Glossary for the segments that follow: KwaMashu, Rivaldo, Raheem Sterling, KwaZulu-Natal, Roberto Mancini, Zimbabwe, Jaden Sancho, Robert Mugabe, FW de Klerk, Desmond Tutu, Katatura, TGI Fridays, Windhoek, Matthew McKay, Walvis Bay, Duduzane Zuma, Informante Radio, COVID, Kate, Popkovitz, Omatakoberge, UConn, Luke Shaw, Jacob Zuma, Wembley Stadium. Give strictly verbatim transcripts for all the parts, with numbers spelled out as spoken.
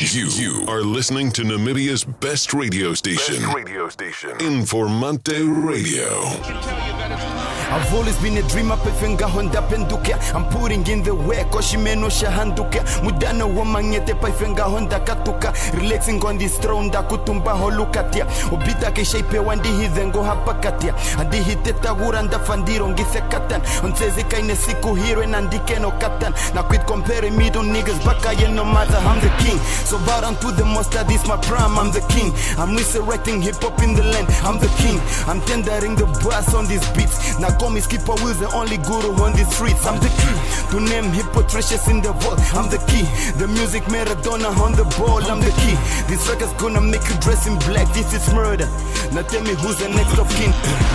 You, you are listening to Namibia's best radio station. Best radio station. Informante Radio. I've always been a dreamer, pefenga honda penduke. I'm putting in the work, oshimeno shahanduke. Mudana wamangete pefenga honda katuka. Relaxing on this throne, da kutumba holukatia. Obita ke shape wandi hizengo hapakatia. Adi hiteta guranda fandiro ngise katan. Unseze kaine siku hero nandike no katan. Now quit comparing me to niggas, bakaye no matter, I'm the king. So bow down to the monster, this my prime, I'm the king. I'm resurrecting hip hop in the land, I'm the king. I'm tendering the brass on these beats. Now Gomis Keeper Will's the only guru on these streets. I'm the key to name hippo treasures in the vault. I'm the key. The music Maradona on the ball. I'm the key. This record's gonna make you dress in black. This is murder. Now tell me who's the next of kin.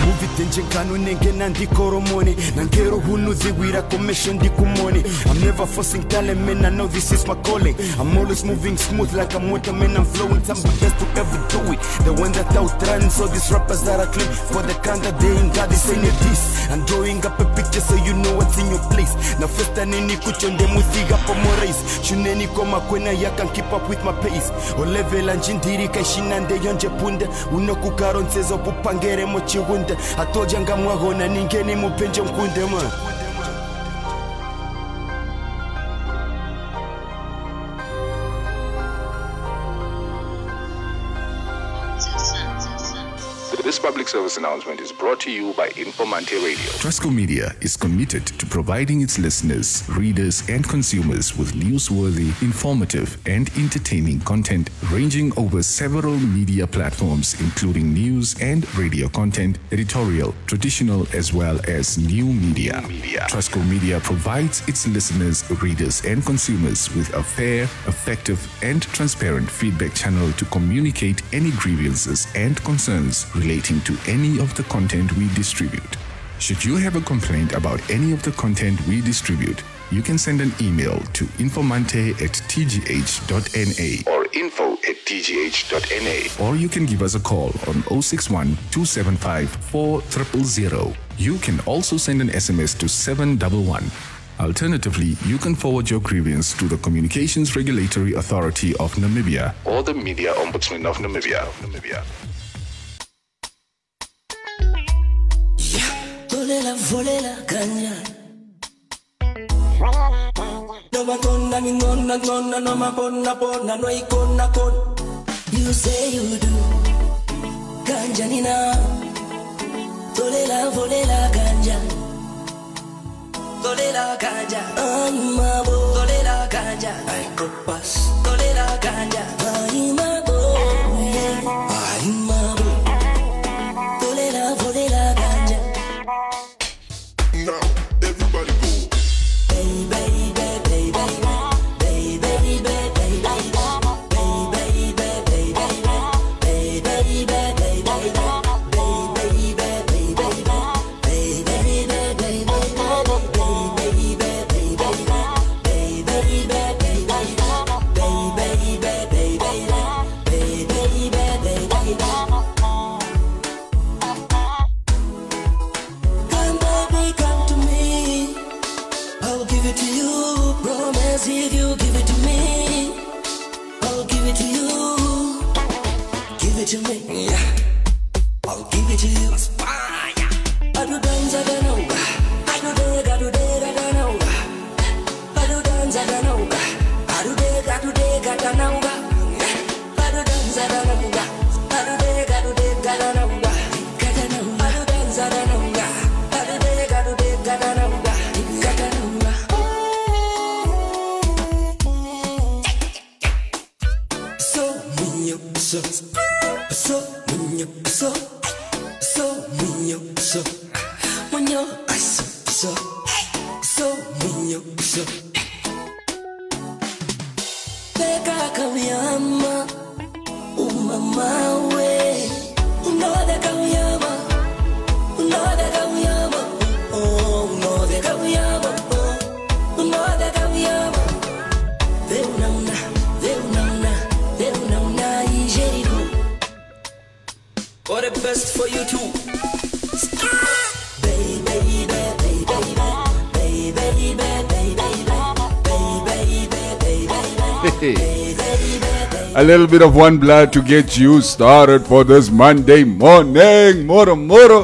Move it in Chicano Nengen and the Coromoni. Nankero Hunuzi with a commission di Kumoni. I'm never forcing talent, man. I know this is my calling. I'm always moving smooth like I'm water, man. I'm flowing. I'm the best to ever do it. The one that outrun. So these rappers that are clean for the kind of day in God is in it. I'm drawing up a picture so you know what's in your place. Now first I need kucho nde musiga for more race. Shuneni koma kwena ya can keep up with my pace. O level and jindiri kaishinande yonje punde. Unokukaro nsezo pupangere mochi hunde. Atojanga mwagona ningeni mupenje mkunde ma. This public service announcement is brought to you by Informante Radio. Trusco Media is committed to providing its listeners, readers and consumers with newsworthy, informative and entertaining content ranging over several media platforms including news and radio content, editorial, traditional as well as new media. media. Trusco Media provides its listeners, readers and consumers with a fair, effective and transparent feedback channel to communicate any grievances and concerns related to any of the content we distribute. Should you have a complaint about any of the content we distribute, you can send an email to informante at tgh.na or info at tgh.na, or you can give us a call on zero six one, two seven five, four zero zero. You can also send an S M S to seven one one. Alternatively, you can forward your grievance to the Communications Regulatory Authority of Namibia or the Media Ombudsman of Namibia. Namibia. Volela kanya Nobakona ni nona nona no mabona bona no ikona kon. You say you do Ganja nina Volela volela ganja Volela ganja Animabo Volela ganja I could pass Volela ganja Animabo Animabo Volela volela ganja. Now, everybody go. Baby, baby, baby, baby, baby, baby, baby, baby, baby, baby, baby, baby, baby, baby. Hey. A little bit of One Blood to get you started for this Monday morning. Moro Moro.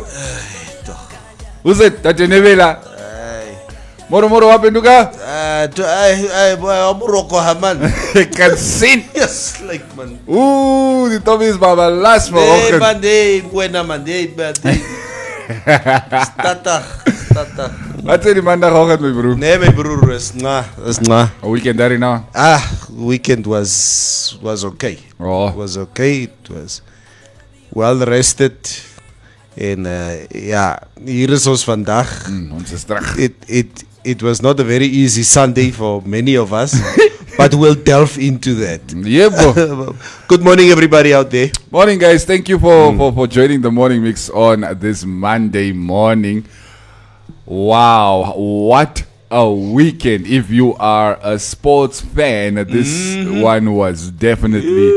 Who's it? Tate Nevela. Moro Moro wapenduka? Moro man. Can sin. Yes, like man. Ooh, the top is baba last for Hey, man, hey, buena man, hey, man, hey. What's the Monday morning, my bro? No, my bro, it's not. It's not. A weekend there now? Ah, weekend was was okay. Oh. It was okay. It was well rested. And uh, yeah, here is ons vandaag. Mm, it, it, it was not a very easy Sunday for many of us, but we'll delve into that. Yeah, bro. Good morning, everybody out there. Morning, guys. Thank you for, mm. for, for joining the Morning Mix on this Monday morning. Wow, what a weekend. If you are a sports fan, this mm-hmm. one was definitely,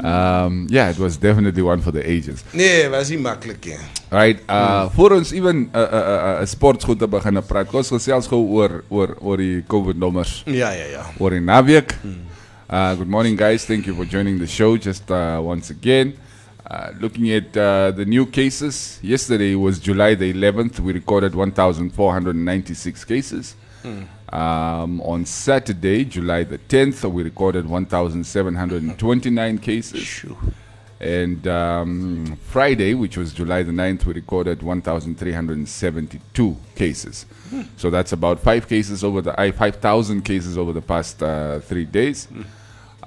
um, yeah, it was definitely one for the ages. Nee, was nie maklik nie. Right, uh, voor ons even a sportgoed te begin praat, ons gesels gou oor oor oor die COVID-nommers. Ja, ja, ja. Oor die naweek. Uh, good morning, guys. Thank you for joining the show just uh, once again. Uh, looking at uh, the new cases, yesterday was July the eleventh. We recorded one thousand four hundred ninety-six cases. Mm. Um, on Saturday, July the tenth, we recorded one thousand seven hundred twenty-nine cases. Sure. And um, Friday, which was July the ninth, we recorded one thousand three hundred seventy-two cases. Mm. So that's about five cases over the uh, five thousand cases over the past uh, three days. Mm.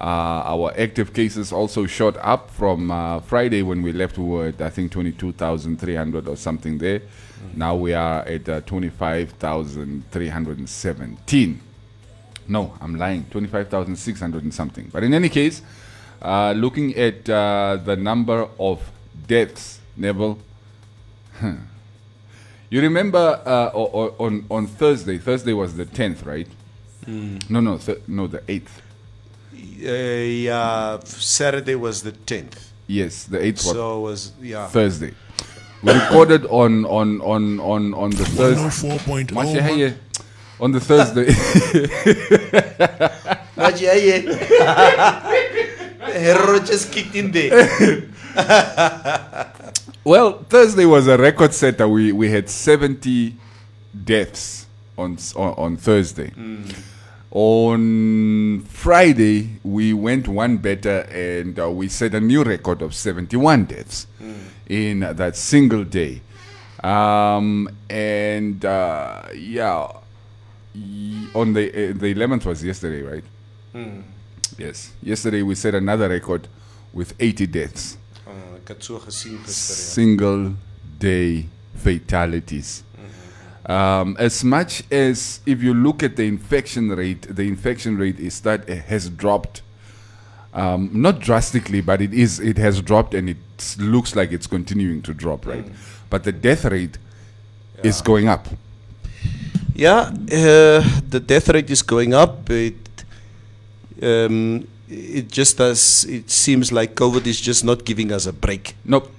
Uh, our active cases also shot up from uh, Friday when we left. We were at, I think, twenty-two thousand three hundred or something there. Mm. Now we are at uh, twenty-five thousand three hundred seventeen. No, I'm lying. twenty-five thousand six hundred and something. But in any case, uh, looking at uh, the number of deaths, Neville. Huh. You remember uh, or, or, on, on Thursday. Thursday was the tenth, right? Mm. No, no, th- no, the eighth. Uh, yeah, Saturday was the tenth. Yes, the eighth. So was yeah Thursday. We recorded on on on on on the Thursday. On the Thursday. Herero just kicked in there. Well, Thursday was a record setter. We we had seventy deaths on on, on Thursday. Mm. On Friday, we went one better and uh, we set a new record of seventy-one deaths mm. in uh, that single day. Um, and uh, yeah, y- on the uh, the eleventh was yesterday, right? Mm. Yes. Yesterday, we set another record with eighty deaths. Uh, single day fatalities. Um, as much as if you look at the infection rate, the infection rate is that it has dropped, um, not drastically, but it is it has dropped, and it looks like it's continuing to drop, right? Mm. But the death rate yeah. is going up. Yeah, uh, the death rate is going up. It um, it just does. It seems like COVID is just not giving us a break. Nope,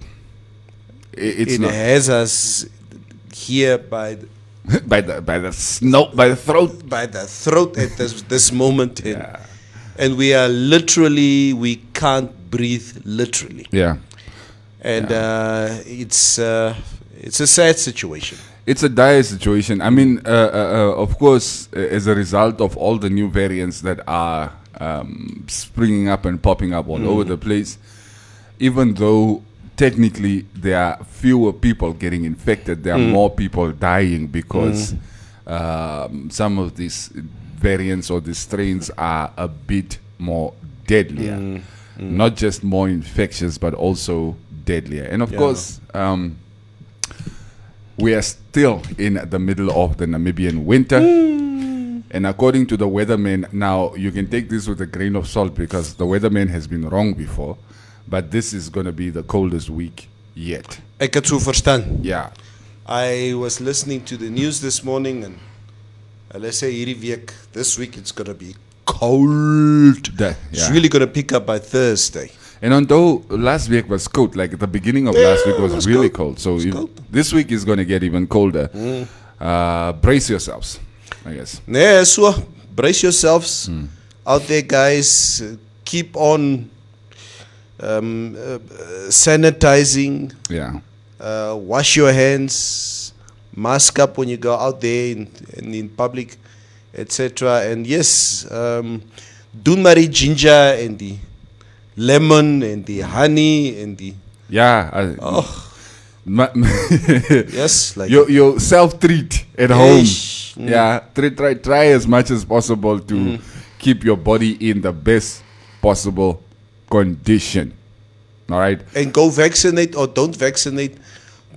it, it's it not. has us. Here by the by the by the snow by the throat by the throat at this this moment in, yeah. and we are literally we can't breathe literally yeah and yeah. Uh, it's uh, it's a sad situation. It's a dire situation. I mean, uh, uh, uh, of course, uh, as a result of all the new variants that are um, springing up and popping up all mm. over the place, even though. Technically, there are fewer people getting infected. There are mm. more people dying because mm. um, some of these variants or these strains are a bit more deadlier. Mm. Mm. Not just more infectious, but also deadlier. And of yeah. course, um, we are still in the middle of the Namibian winter. Mm. And according to the weatherman, now you can take this with a grain of salt because the weatherman has been wrong before. But this is going to be the coldest week yet. I can understand. Yeah. I was listening to the news this morning and let's say this week it's going to be cold. Yeah. It's really going to pick up by Thursday. And although last week was cold, like at the beginning of yeah, last week was, was really cold. cold so you, cold. This week is going to get even colder. Mm. Uh, brace yourselves, I guess. Yeah, so brace yourselves mm. out there, guys. keep on um, uh, sanitizing. Yeah. Uh, wash your hands, mask up when you go out there and in, in, in public, et cetera. And yes, um, dunmari ginger and the lemon and the honey and the yeah. I, oh. Ma yes, like you, you self treat at home. Mm. Yeah, try, try try as much as possible to mm. keep your body in the best possible condition. All right, and go vaccinate or don't vaccinate.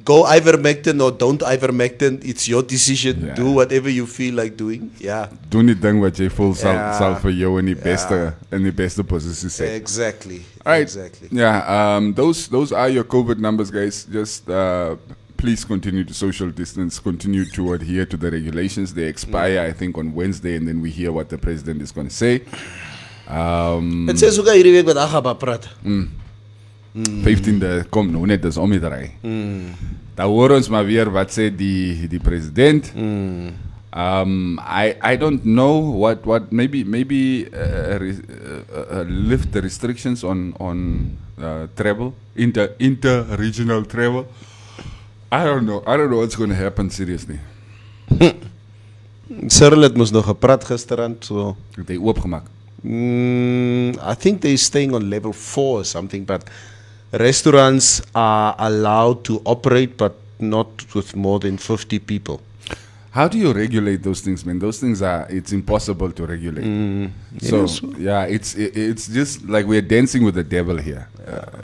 Go ivermectin or don't ivermectin. It's your decision. Yeah. Do whatever you feel like doing. Yeah. Do not do what you feel self for you and the best and the best position. Exactly. All right. Exactly. Yeah. Um. Those those are your COVID numbers, guys. Just uh, please continue to social distance. Continue to adhere to the regulations. They expire, mm. I think, on Wednesday, and then we hear what the president is going to say. Um. It says mm. fifteenth kom nou net dis om die draai. Daar hoor ons maar weer wat sê die die president. Mm. Um I I don't know what what maybe maybe uh, re, uh, uh, lift the restrictions on on uh, travel, inter inter regional travel. I don't know. I don't know what's going to happen seriously. Cyril het mos nog gepraat gisterand so. Het hy oopgemaak. Mm, I think they're staying on level four or something, but restaurants are allowed to operate, but not with more than fifty people. How do you regulate those things, man? Those things are, it's impossible to regulate. Mm, so, yeah, so, yeah, it's it, it's just like we're dancing with the devil here. Yeah, uh,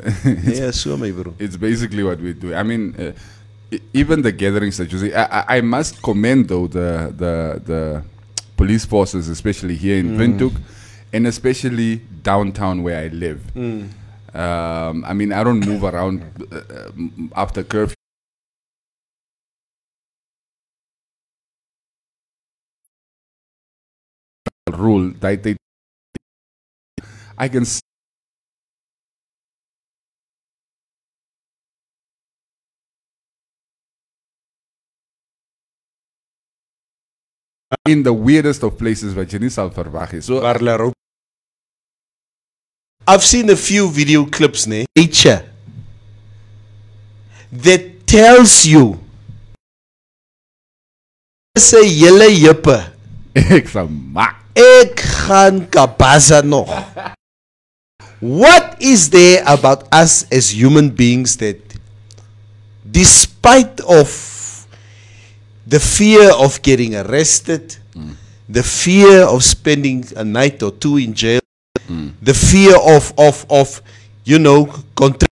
it's, yeah, so maybe. It's basically what we do. I mean, uh, even the gatherings that you see, I, I, I must commend, though, the, the, the police forces, especially here in mm. Windhoek, and especially downtown where I live. Mm. Um, I mean, I don't move around uh, after curfew. Rule that they, I can see in the weirdest of places, but Jenny Salvarvaje. So. I've seen a few video clips, ne, nature, that tells you it's a yellow yipper. What is there about us as human beings that, despite of the fear of getting arrested, mm. the fear of spending a night or two in jail, Mm. the fear of, of, of you know, contra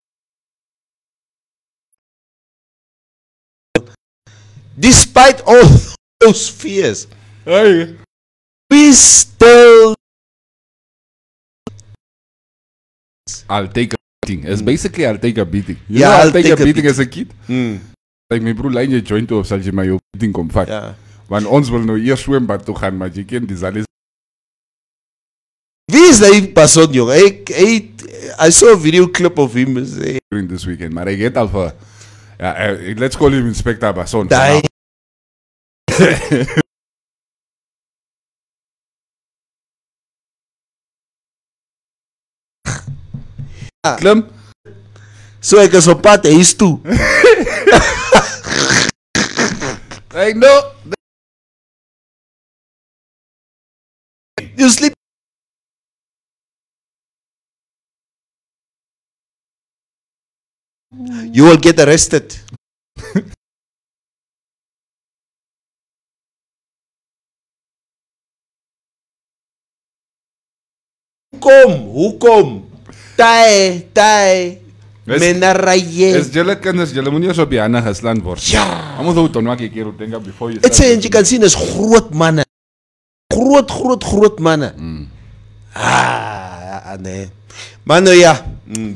despite all those fears, hey. we still... I'll take a beating. It's mm. basically I'll take a beating. You yeah, know, I'll, I'll take, take a, a beating, beating as a kid. Mm. Like, my broer line, you join to, so you my beating come back. Yeah. When ons will no ear swim, but to gaan, but you can't design. Wie is die persoon, jong? I saw a video clip of him during this weekend, maar I get al for yeah, uh, let's call him Inspector Basson. Die. Klim. So ek is op pad huis toe. Like, no. You sleep. You will get arrested. Hukom, hukom. Tae, tae. Menaraye. As jelle kinders, jelle moet nie so op die hande geslaan word. Ja. Almal moet dan maak 'n keer dink before you. Dit sê jy kan sien is groot manne. Groot, groot, groot manne. Mm. Ah, nee. Maar nou ja,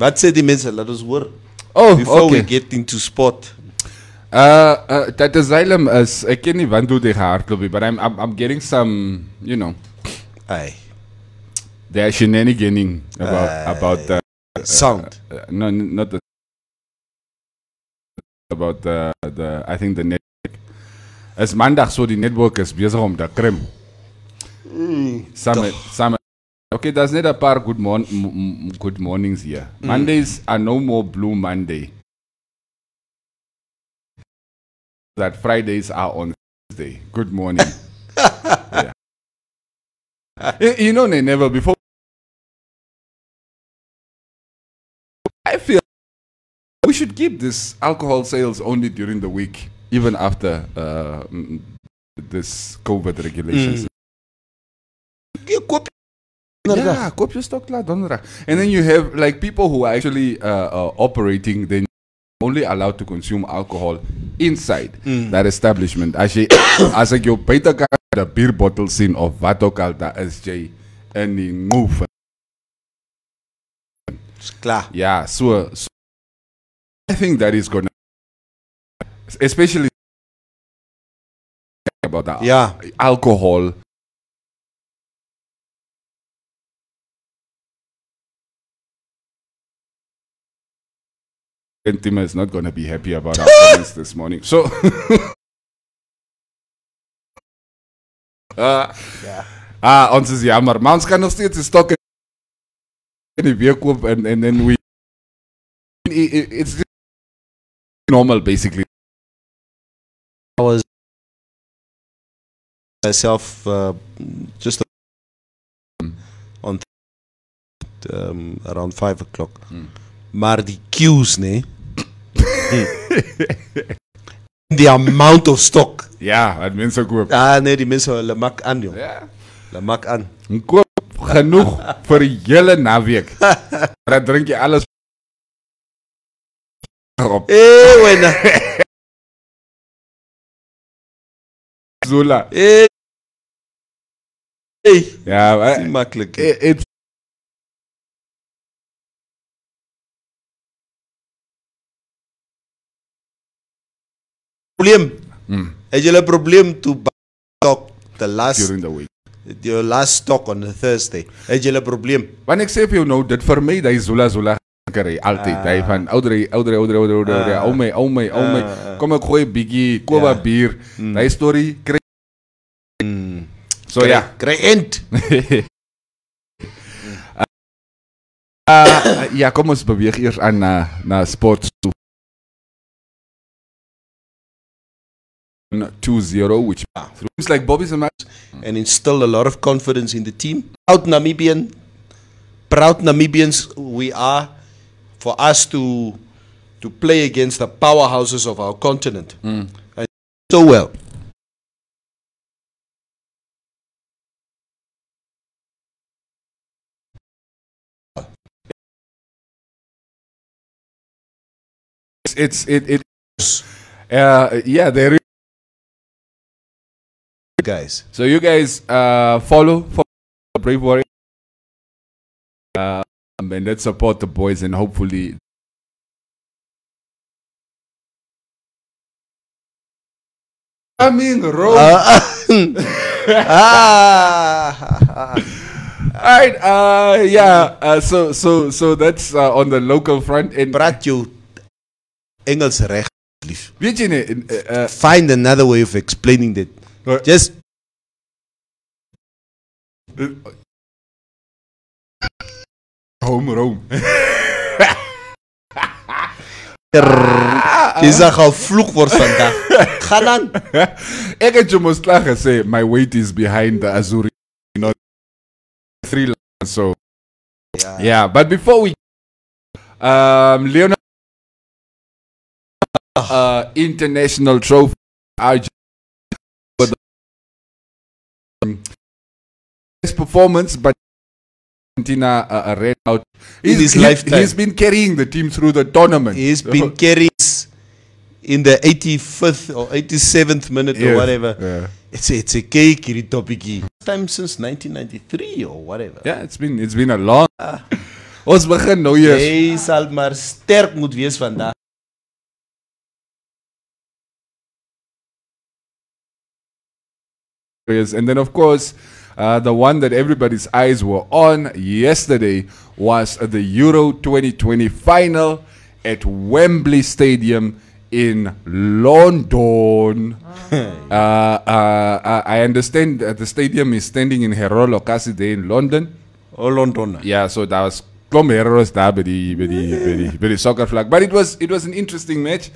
wat sê die mense? Laat ons hoor. Oh, before okay. we get into sport, uh, uh, that asylum is I can't even do the hard lobby, but I'm, I'm I'm getting some, you know, aye, they are shenaniganing about aye. about the uh, sound. Uh, uh, no, not the about the the I think the network. As Monday, so the network is busy on the crime. Some some Okay, there's not a par good, mor m good mornings here. Mm. Mondays are no more Blue Monday. That Fridays are on Thursday. Good morning. Yeah. You know, they never before. I feel we should keep this alcohol sales only during the week, even after uh, this COVID regulations. Mm. Yeah, copy your stock, and then you have like people who are actually uh, uh, operating. They're only allowed to consume alcohol inside mm. that establishment. Actually, as a your beta card, a beer bottle scene of Vatokalta S J and the move. Yeah, so, so I think that is gonna, especially about that. Yeah, alcohol. Tima is not going to be happy about our comments this morning. So, ah, ah, ons is jammer. Mans kan nog steeds die stokken in die weer koop and and then we it, it's normal basically. I was myself uh, just on um, around five o'clock. Mm. Maar die queues, nee. The amount of stock. Ja, het mensen koop. Ah nee, die mensen hulle mak aan, jong. Ja. Hulle mak aan. Koop genoeg vir die hele naweek. Dan drink jy alles op. Eh, wena. Zula. Eh. Ja, maar dis maklik. Eh, problem. Mm. Is your problem to buy stock the last during the week? Your last stock on the Thursday. Is your problem? When I say you know that for me, that is Zula Zula. Always. That is van oudere, oudere, oudere, oudere, oudere. Oh my, oh my, oh my. Come and buy biggie, go buy beer. That story. Mm. So yeah, great. Ah, ja, kom ons beweeg eers aan na na sports. two zero, which seems like Bobby's a match, and instilled a lot of confidence in the team. Proud Namibian, proud Namibians we are, for us to to play against the powerhouses of our continent, mm. and so well. It's it it. Uh, yeah, there is. Guys, so you guys uh follow, follow Brave Warrior uh, and let's support the boys, and hopefully I mean roll. Uh, ah. All right, uh yeah, uh, so so so that's uh, on the local front. And brat you Engels recht lief. Weet jy nie, uh, find another way of explaining that. Just home, home. Je zag al vloek wordt vandaag. Ga dan. Ik heb je moest lachen, say my weight is behind the Azuri, you know, three lines. So yeah. Yeah, but before we, um, Leonardo, uh, international trophy. His performance, but Argentina uh, ran out in his lifetime. He's been carrying the team through the tournament. He's been carrying in the eighty-fifth or eighty-seventh minute, yeah, or whatever. Yeah. It's a, it's a key topic. Time since nineteen ninety-three or whatever. Yeah, it's been it's been a long. Ons begin nou hier. Jy sal maar sterk moet wees vandag. And then, of course, uh, the one that everybody's eyes were on yesterday was the Euro twenty twenty final at Wembley Stadium in London. Oh. uh, uh, I understand that the stadium is standing in Herero, Cassie Day in London. Oh, London. Yeah, so that was Herero star, very, very, very, very soccer flag. But it was it was an interesting match.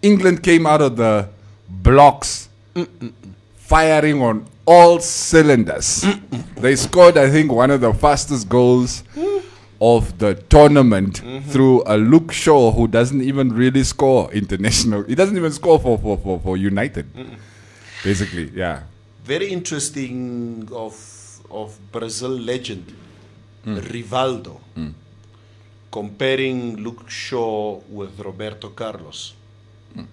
England came out of the blocks Mm-mm. firing on all cylinders. Mm-mm. They scored, I think, one of the fastest goals mm. of the tournament mm-hmm. through a Luke Shaw who doesn't even really score international. He doesn't even score for for for, for United, Mm-mm. basically. Yeah. Very interesting of of Brazil legend. Mm. Rivaldo mm. comparing Luke Shaw with Roberto Carlos. Mm.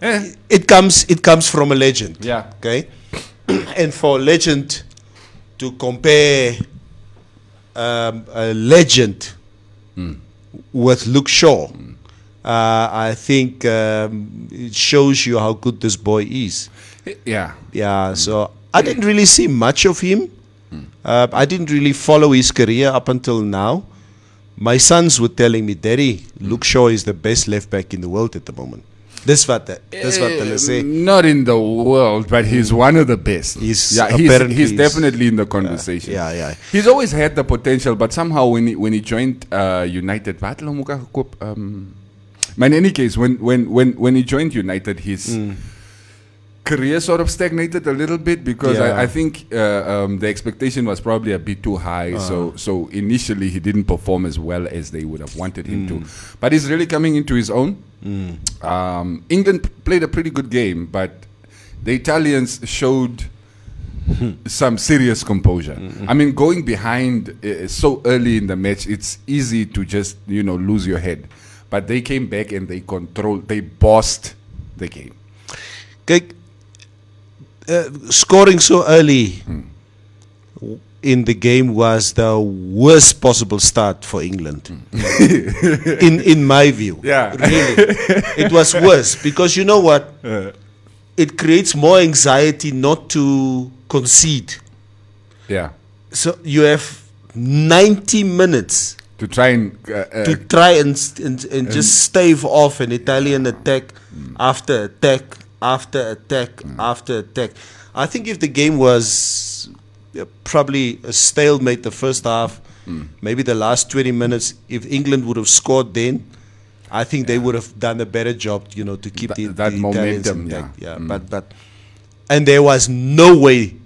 Eh. It, it comes it comes from a legend. Yeah. Okay. And for a legend to compare um, a legend mm. with Luke Shaw, mm. uh, I think um, it shows you how good this boy is. Yeah. Yeah. Mm. So I didn't really see much of him. Uh, I didn't really follow his career up until now. My sons were telling me, Daddy, Luke Shaw is the best left back in the world at the moment. That's what the, that's what they say. Not in the world, but he's one of the best. He's yeah, apparently he's, he's definitely in the conversation. Yeah, yeah, yeah. He's always had the potential, but somehow when he, when he joined uh, United, um, in any case, when when when when he joined United, he's. Mm. Career sort of stagnated a little bit because yeah. I, I think uh, um, the expectation was probably a bit too high. Uh. So, so initially he didn't perform as well as they would have wanted him mm. to. But he's really coming into his own. Mm. Um, England p- played a pretty good game, but the Italians showed some serious composure. Mm-hmm. I mean, going behind uh, so early in the match, it's easy to just you know lose your head. But they came back and they controlled. They bossed the game. Kijk. Uh, scoring so early mm. in the game was the worst possible start for England, mm. in in my view. Yeah, really, it was worse because you know what? Uh. It creates more anxiety not to concede. Yeah. So you have ninety minutes to try and uh, uh, to try and st- and, and, and just stave off an Italian yeah. attack mm. after attack. After attack, mm. after attack. I think if the game was uh, probably a stalemate the first half, mm. maybe the last twenty minutes, if England would have scored then, I think yeah. they would have done a better job, you know, to keep Th- the, that the momentum. Intact. Yeah, yeah mm. but but, and there was no way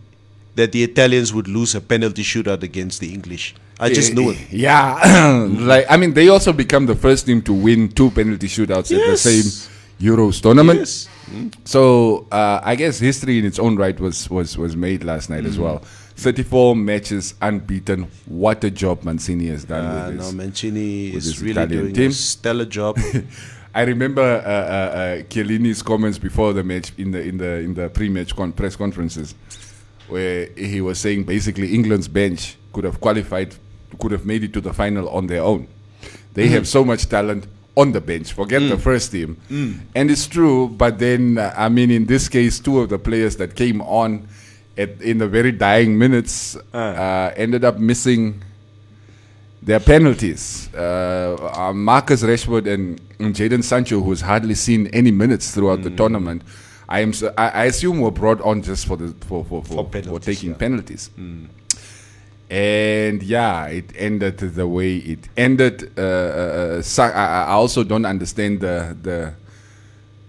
that the Italians would lose a penalty shootout against the English. I just knew it. Yeah, like I mean, they also become the first team to win two penalty shootouts yes. at the same Euros tournament. Yes. Mm. So uh, I guess history in its own right was was, was made last night mm. as well. Thirty-four matches unbeaten. What a job Mancini has done uh, with this. No, Mancini is really Italian doing team. A stellar job. I remember uh, uh, uh, Chiellini's comments before the match in the in the in the pre-match con- press conferences, where he was saying basically England's bench could have qualified, could have made it to the final on their own. They mm. have so much talent. On the bench, forget mm. the first team. Mm. And it's true, but then, uh, I mean, in this case, two of the players that came on at, in the very dying minutes uh. Uh, ended up missing their penalties. Uh, uh, Marcus Rashford and, and Jaden Sancho, who's hardly seen any minutes throughout mm. the tournament, I, am, I, I assume were brought on just for, the, for, for, for, for, penalties, for taking yeah. penalties. Mm. And yeah, it ended the way it ended. Uh, uh, Sa- I, I also don't understand the the,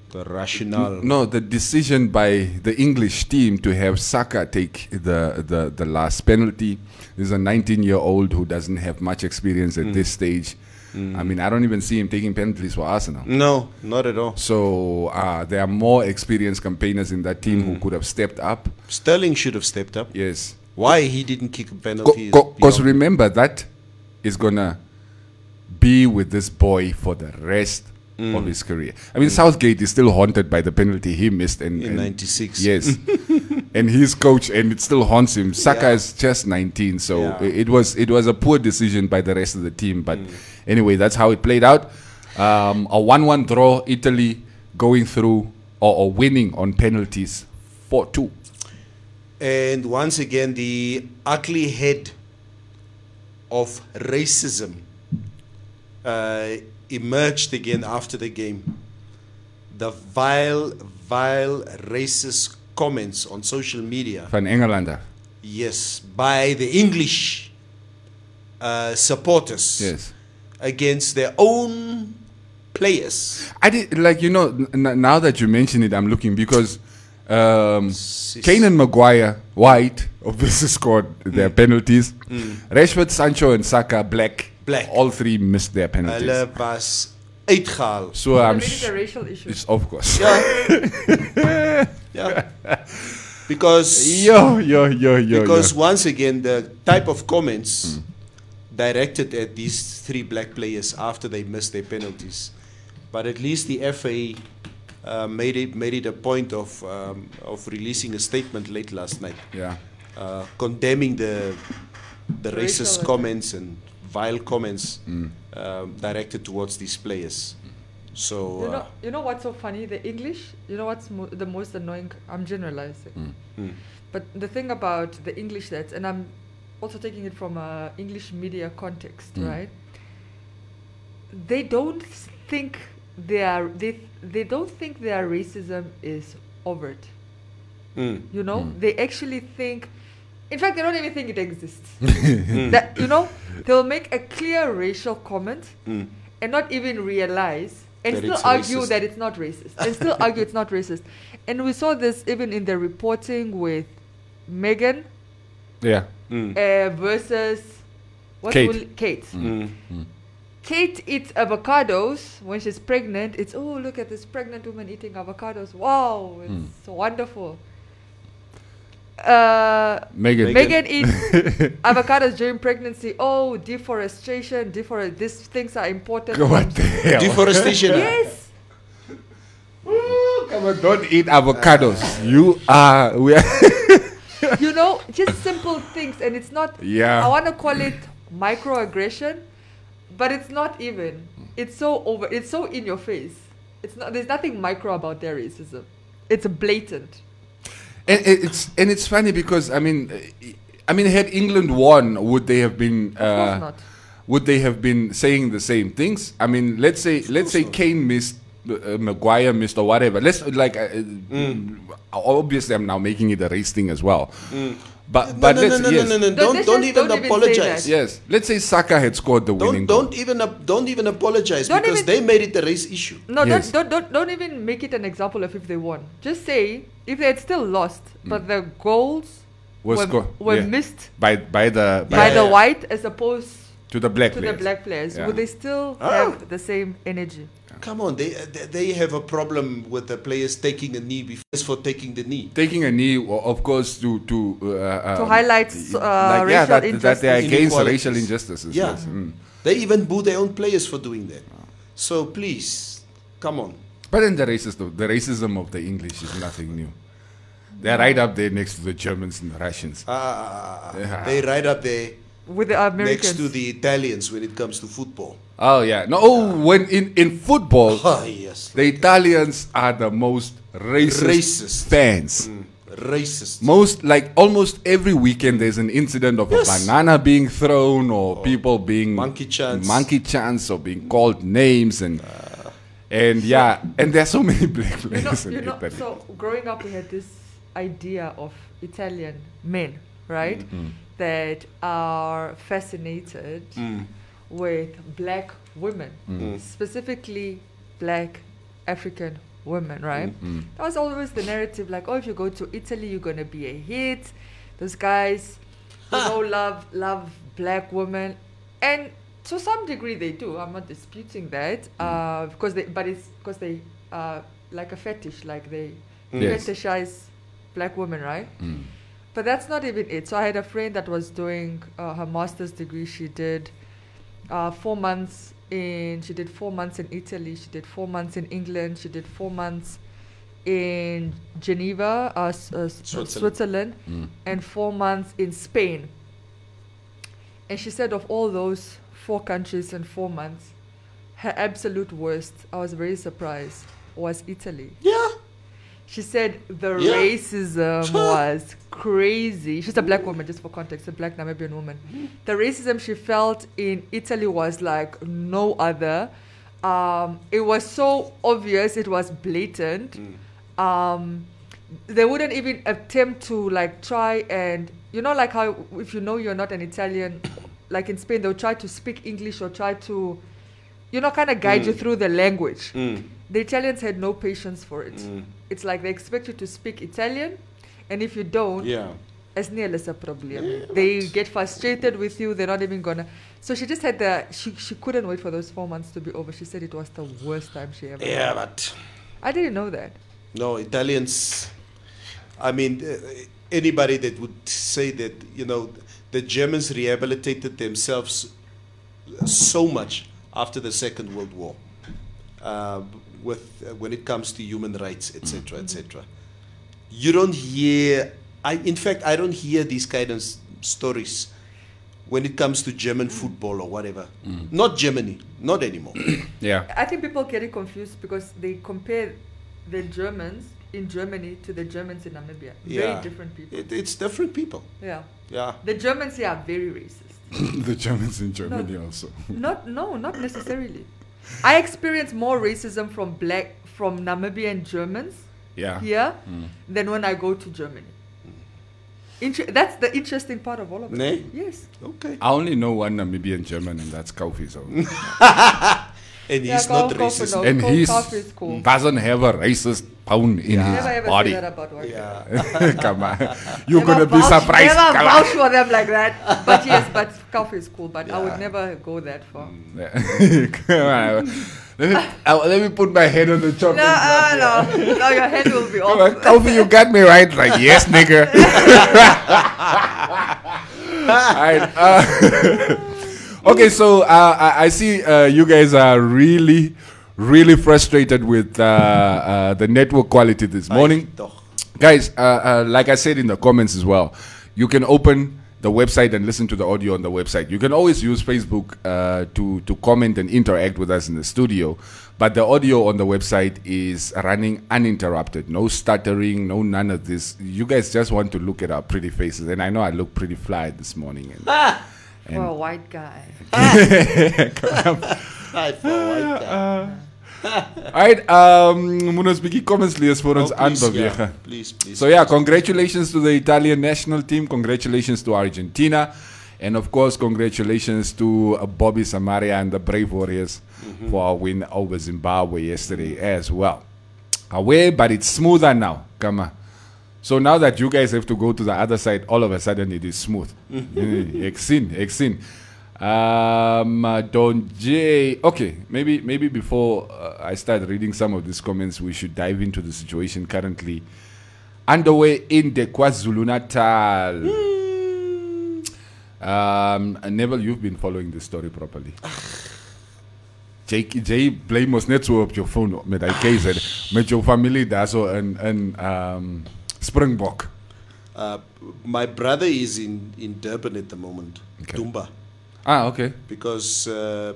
the rationale. N- no, the decision by the English team to have Saka take the, the, the last penalty. There's a nineteen-year-old who doesn't have much experience at mm. this stage. Mm. I mean, I don't even see him taking penalties for Arsenal. No, not at all. So uh, there are more experienced campaigners in that team mm. who could have stepped up. Sterling should have stepped up. Yes. Why he didn't kick a penalty? Because remember, that is going to be with this boy for the rest mm. of his career. I mean, mm. Southgate is still haunted by the penalty he missed. And, in and ninety-six. Yes. And he's coach, and it still haunts him. Saka yeah. is just nineteen, so yeah. it was it was a poor decision by the rest of the team. But mm. anyway, that's how it played out. Um, a one-one draw, Italy going through or, or winning on penalties four two. And once again, the ugly head of racism uh, emerged again after the game. The vile, vile racist comments on social media. Van Engelander. Yes, by the English uh, supporters. Yes. Against their own players. I did, like, you know, n now that you mention it, I'm looking, because um, Kane and Maguire, white, obviously scored their mm. penalties. Mm. Rashford, Sancho and Saka, black. Black. All three missed their penalties. Hulle was uitgehaal. So well, I'm sure. Racial issue. It's of course. Yeah. Yeah. Because yo, yo, yo, yo, because yo. once again, the type of comments mm. directed at these three black players after they missed their penalties, but at least the F A uh, made it made it a point of um, of releasing a statement late last night, yeah, uh, condemning the the racial racist comments and vile comments mm. um, directed towards these players. So, you know, uh, you know what's so funny? The English, you know what's mo the most annoying? I'm generalizing. Mm. Mm. But the thing about the English that's, and I'm also taking it from an English media context, mm. right? They don't think they are, they, they don't think their racism is overt. Mm. You know, mm. they actually think, in fact, they don't even think it exists. That, you know, they'll make a clear racial comment mm. and not even realize and still argue that it's not racist. And still argue it's not racist. And we saw this even in the reporting with Meghan yeah. mm. uh, versus what Kate. Will, Kate. Mm. Mm. Kate eats avocados when she's pregnant. It's, oh, look at this pregnant woman eating avocados. Wow, it's mm. so wonderful. Uh, Meghan. Meghan eats avocados during pregnancy. Oh, deforestation, defore these things are important. What the hell? Deforestation. Yes. Ooh, come on, don't eat avocados. Uh, you are. We are you know, just simple things, and it's not. Yeah. I want to call it microaggression, but it's not even. It's so over. It's so in your face. It's not. There's nothing micro about their racism. It's blatant. And it's and it's funny because I mean, I mean, had England won, would they have been? Uh, of course not. Would they have been saying the same things? I mean, let's say let's say Kane missed, uh, Maguire missed, or whatever. Let's like, uh, mm. obviously, I'm now making it a race thing as well. Mm. But no, but no, let's, no, no, yes. no no no don't don't, don't even don't apologize. Even yes, let's say Saka had scored the don't, winning. Don't goal. even don't even apologize don't because even they made it a race issue. No, yes. don't don't don't even make it an example of if they won. Just say if they had still lost, mm. but the goals Was were go were yeah. missed by by the by, by yeah. the white as opposed to the black to players. the black players. Yeah. Would they still ah. have the same energy? Come on, they, they they have a problem with the players taking a knee before for taking the knee. Taking a knee, of course, to to uh, to um, highlight uh, like, yeah, racial that, that they are against racial injustices. Yeah, yes. mm. they even boo their own players for doing that. So please, come on. But then the racism, the racism of the English is nothing new. They're right up there next to the Germans and the Russians. Ah, yeah. They right up there with the Americans, next to the Italians when it comes to football. Oh yeah, no. Oh, uh, when in in football, oh, yes, the Italians are the most racist, racist. fans. Mm, racist. Most like almost every weekend there's an incident of yes. a banana being thrown or, or people being monkey chants, monkey chants or being called names and uh, and yeah, and there's so many black players in Italy. So growing up, we had this idea of Italian men, right, mm-hmm. that are fascinated. Mm. with black women, mm. specifically black African women, right? Mm-hmm. That was always the narrative, like, oh, if you go to Italy, you're going to be a hit. Those guys, you know, love, love black women. And to some degree, they do. I'm not disputing that. Mm. Uh, because they, but it's because they are uh, like a fetish, like they mm. fetishize yes. black women, right? Mm. But that's not even it. So I had a friend that was doing uh, her master's degree. She did... Uh, four months in, she did four months in Italy, she did four months in England, she did four months in Geneva, uh, uh, Switzerland, Switzerland mm. and four months in Spain. And she said of all those four countries and four months, her absolute worst, I was very surprised, was Italy. Yeah. She said the yeah. racism was crazy. She's a black woman, just for context, a black Namibian woman. The racism she felt in Italy was like no other. Um, it was so obvious, it was blatant. Mm. Um, they wouldn't even attempt to like try and, you know, like how if you know you're not an Italian, like in Spain, they'll try to speak English or try to, you know, kind of guide mm. you through the language. Mm. The Italians had no patience for it. Mm. It's like they expect you to speak Italian, and if you don't, yeah. as near as a problem. Yeah, they right. get frustrated with you. They're not even gonna. So she just had the. She she couldn't wait for those four months to be over. She said it was the worst time she ever. Yeah, had. But I didn't know that. No, Italians. I mean, uh, anybody that would say that, you know, the Germans rehabilitated themselves so much after the Second World War, uh, with uh, when it comes to human rights, et cetera, et cetera. You don't hear. I, in fact, I don't hear these kind of s- stories when it comes to German football or whatever. Mm. Not Germany, not anymore. Yeah. I think people get it confused because they compare the Germans in Germany to the Germans in Namibia. Yeah. Very different people. It, it's different people. Yeah. Yeah. The Germans here are very racist. The Germans in Germany no, also. Not no, not necessarily. I experience more racism from black from Namibian Germans yeah. here mm. than when I go to Germany. Inter- that's the interesting part of all of it. Nee? Yes. Okay. I only know one Namibian German, and that's Kaufizo. And yeah, he's not racist. No. And he cool. doesn't have a racist bone in yeah. his never body. Never ever say that about yeah. Come on. You're going to be surprised. Never vouch for them like that. But yes, but Kaufi is cool. But yeah. I would never go that far. Yeah. let, me, uh, let me put my head on the chocolate. No, uh, no. No, your head will be off. Kaufi, you got me right. Like, yes, nigga. Right, uh, okay, so uh, I, I see uh, you guys are really, really frustrated with uh, uh, the network quality this morning. Guys, uh, uh, like I said in the comments as well, you can open the website and listen to the audio on the website. You can always use Facebook uh, to, to comment and interact with us in the studio, but the audio on the website is running uninterrupted. No stuttering, no none of this. You guys just want to look at our pretty faces, and I know I look pretty fly this morning. And ah! For a white guy. Hi, for a white guy. Alright, Munoz Biggie comments lees for ons aanbewegen. Please, please. So yeah, congratulations to the Italian national team. Congratulations to Argentina. And of course, congratulations to uh, Bobby Samaria and the Brave Warriors mm-hmm. for our win over Zimbabwe yesterday as well. Away, but it's smoother now. Come on. So now that you guys have to go to the other side, all of a sudden it is smooth. Exin, exin. Um, uh, Don J. Okay, maybe maybe before uh, I start reading some of these comments, we should dive into the situation currently underway in the KwaZulu-Natal. Mm. Um, Neville, you've been following this story properly. Jake, Jay, blame us net op your phone met I K Z, met your family daar so and and um. Springbok. Uh, my brother is in, in Durban at the moment, okay. Dumba. Ah, okay. Because uh,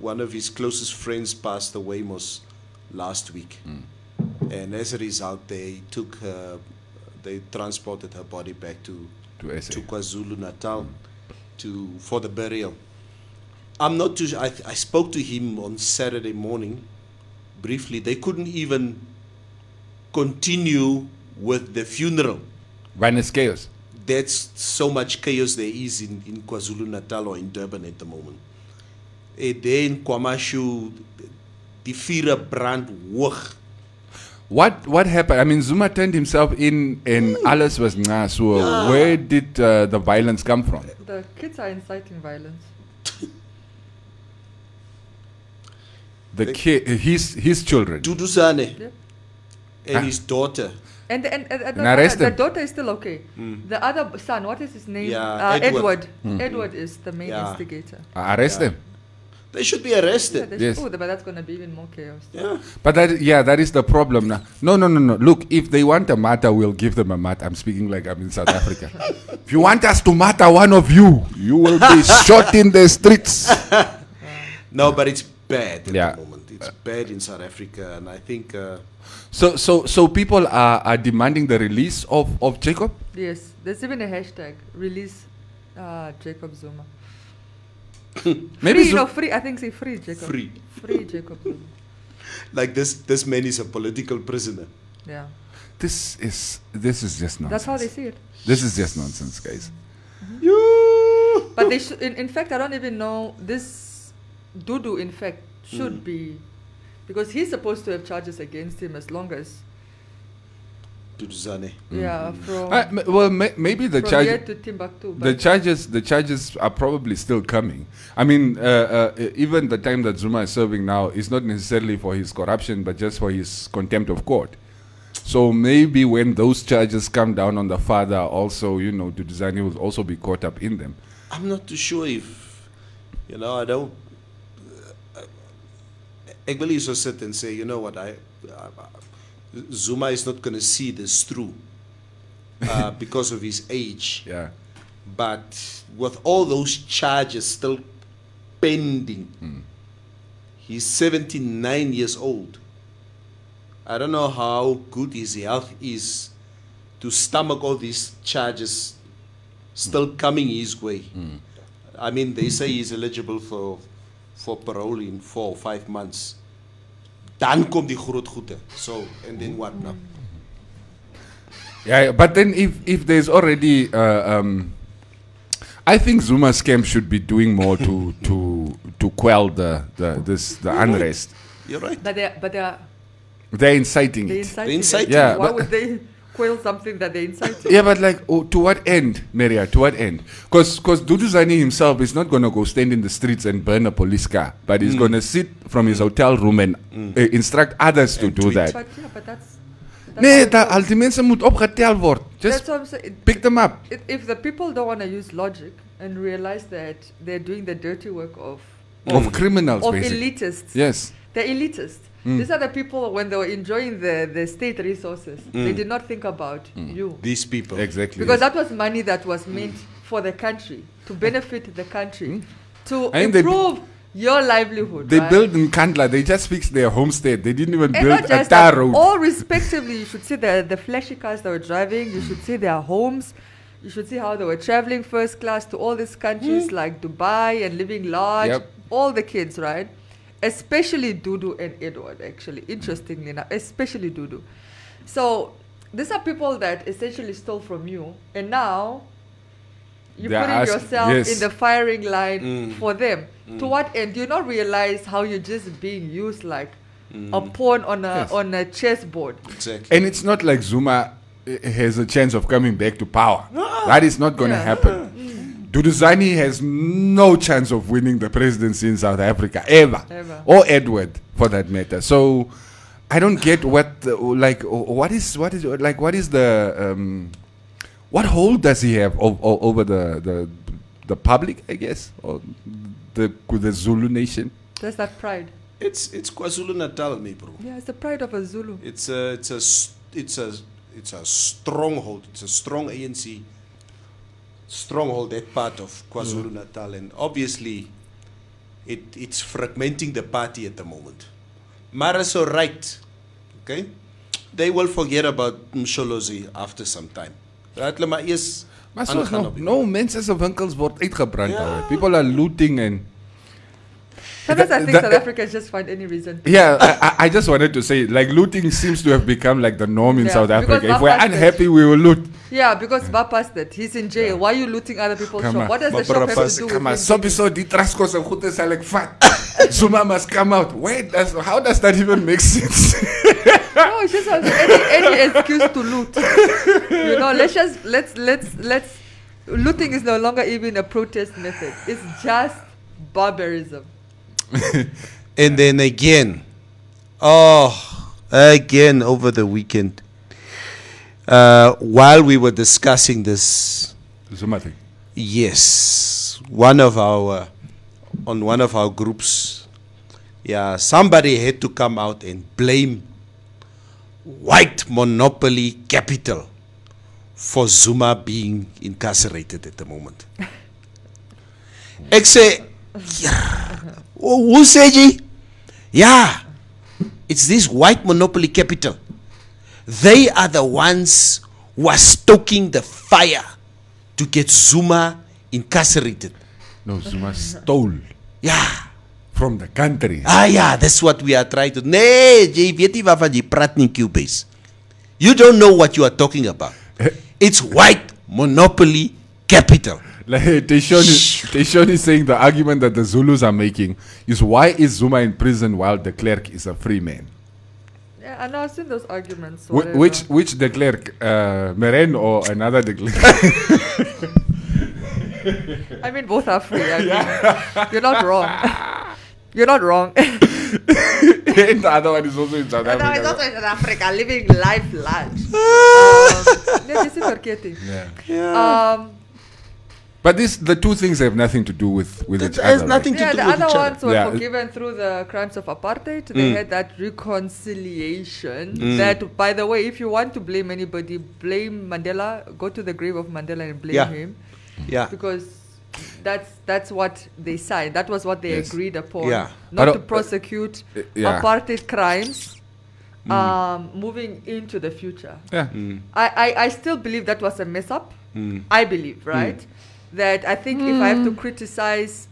one of his closest friends passed away most last week, mm. and as a result, they took her, they transported her body back to to, to KwaZulu-Natal mm. to for the burial. I'm not too. I I spoke to him on Saturday morning, briefly. They couldn't even continue with the funeral. When is chaos? That's so much chaos there is in, in KwaZulu-Natal or in Durban at the moment. And then KwaMashu, the fire brand hoog. What what happened? I mean, Zuma turned himself in and mm. alles was nah, so yeah. Where did uh, the violence come from? The kids are inciting violence. the kid, his, his children. Duduzane. Yep. And ah. his daughter. And the, and, and, and the, and the daughter is still okay. Mm. The other son, what is his name? Yeah, uh, Edward. Edward. Mm. Edward is the main yeah. instigator. Uh, arrest yeah. them. They should be arrested. Yeah, yes. should, oh, but that's going to be even more chaos. Yeah. But that, yeah, that is the problem now. No, no, no, no. Look, if they want a matter, we'll give them a matter. I'm speaking like I'm in South Africa. If you want us to matter one of you, you will be shot in the streets. Yeah. No, but it's bad at yeah. the moment. It's bad in South Africa, and I think. Uh, so, so, so people are, are demanding the release of, of Jacob? Yes, there's even a hashtag, release uh, Jacob Zuma. Maybe free, Zuma. No, free, I think say free Jacob. Free. Free Jacob Zuma. Like this, this man is a political prisoner. Yeah. This is this is just nonsense. That's how they see it. This is just nonsense, guys. Mm-hmm. You. But they should. In, in fact, I don't even know this. Dudu, in fact, should mm. be, because he's supposed to have charges against him as long as. Duduzane. Yeah. Mm. From uh, m- well, may- maybe the charges. The charges. The charges are probably still coming. I mean, uh, uh, even the time that Zuma is serving now is not necessarily for his corruption, but just for his contempt of court. So maybe when those charges come down on the father, also, you know, Duduzane will also be caught up in them. I'm not too sure if, you know, I don't. Egbeli is so sit and say, you know what, I. I, I Zuma is not going to see this through uh, because of his age. Yeah. But with all those charges still pending, mm. he's seventy-nine years old. I don't know how good his health is to stomach all these charges still mm. coming his way. Mm. I mean, they say he's eligible for for parole in four or five months. Dan komt die groot goede. So, and then what now? Yeah, but then if, if there's already... Uh, um, I think Zuma's camp should be doing more to to to quell the, the, this, the You're unrest. Right. You're right. But they're, but they're, they're inciting they're it. Inciting they're inciting it. Yeah, why would they quell something that they're inciting? Yeah, but like, oh, to what end, Maria? To what end? Because Duduzane himself is not going to go stand in the streets and burn a police car, but he's mm. going to sit from his hotel room and mm. uh, instruct others and to do tweet. That. But yeah, but that's... Nee, al die mense moet opgeteld word. Just pick them up. It, if the people don't want to use logic and realize that they're doing the dirty work of... Of, of criminals, Of basically. Elitists. Yes. They're elitists. Mm. These are the people, when they were enjoying the, the state resources, mm. they did not think about mm. you. These people. Exactly. Because yes. that was money that was meant mm. for the country, to benefit the country, mm. to and improve b- your livelihood. They right? built in Kandla. They just fixed their homestead. They didn't even and build a tar road. All respectively, you should see the, the flashy cars they were driving. You should see their homes. You should see how they were traveling first class to all these countries mm. like Dubai and living large. Yep. All the kids, right? Especially Dudu and Edward, actually, interestingly enough, especially Dudu. So these are people that essentially stole from you, and now you're They're putting asked, yourself yes. in the firing line mm. for them. Mm. To what end? Do you not realize how you're just being used like mm. a pawn on a yes. on a chessboard? Exactly. And it's not like Zuma has a chance of coming back to power. No. That is not going to yeah. happen. Duduzane has no chance of winning the presidency in South Africa, ever. ever. Or Edward, for that matter. So, I don't get what, the, like, what is, what is, like, what is the, um, what hold does he have o- o- over the, the the public, I guess? Or the, the Zulu nation? There's that pride. It's it's KwaZulu-Natal, me bro. Yeah, it's the pride of a Zulu. It's a, it's a, it's a, it's a stronghold. It's a strong A N C. Stronghold that part of KwaZulu-Natal, and obviously it it's fragmenting the party at the moment. Mara's all right, okay? They will forget about Msholozi after some time. Right, Lema is no men's of uncles word uitgebrand. People are looting and sometimes I think South Africans just find any reason. To yeah, I, I just wanted to say, like, looting seems to have become like the norm in yeah, South Africa. If we're unhappy, it. we will loot. Yeah, because yeah. Ba passed it. He's in jail. Yeah. Why are you looting other people's come shop? On. What does ba the shop have to do come with so so the Trusco some goedes are like fat. Zuma must come out. Wait, that's, how does that even make sense? No, it's just any, any excuse to loot. You know, let's just let's let's let's looting is no longer even a protest method. It's just barbarism. And then again, oh, again over the weekend, uh, while we were discussing this, Zuma thing. Yes, one of our uh, on one of our groups, yeah, somebody had to come out and blame white monopoly capital for Zuma being incarcerated at the moment. Exe. Yeah. Oh, who said he? Yeah, it's this white monopoly capital. They are the ones who are stoking the fire to get Zuma incarcerated. No, Zuma stole. Yeah. From the country. Ah, yeah, that's what we are trying to... Nee, jy weet nie waarvan jy praat nie, Q-Base. You don't know what you are talking about. It's white monopoly capital. Like, Teshon is, Teshon is saying the argument that the Zulus are making is, why is Zuma in prison while de Klerk is a free man? Yeah, I know, I've seen those arguments. Wh which which de Klerk? Uh, Meren or another de Klerk? I mean, both are free. I mean, yeah. You're not wrong. You're not wrong. And the other one is also in South Africa. It's also in South Africa, living life large. um, yeah, this is Turkey. Yeah. yeah. Um, But this, the two things have nothing to do with, with each other. It has nothing right? to yeah, do with each other. The other ones were yeah. forgiven through the crimes of apartheid. They mm. had that reconciliation. Mm. That, by the way, if you want to blame anybody, blame Mandela. Go to the grave of Mandela and blame yeah. him. Yeah. Because that's that's what they signed. That was what they yes. agreed upon. Yeah. Not to prosecute uh, yeah. apartheid crimes. Mm. Um, moving into the future. Yeah. Mm. I, I, I still believe that was a mess up. Mm. I believe, right? Mm. That I think mm. if I have to criticize,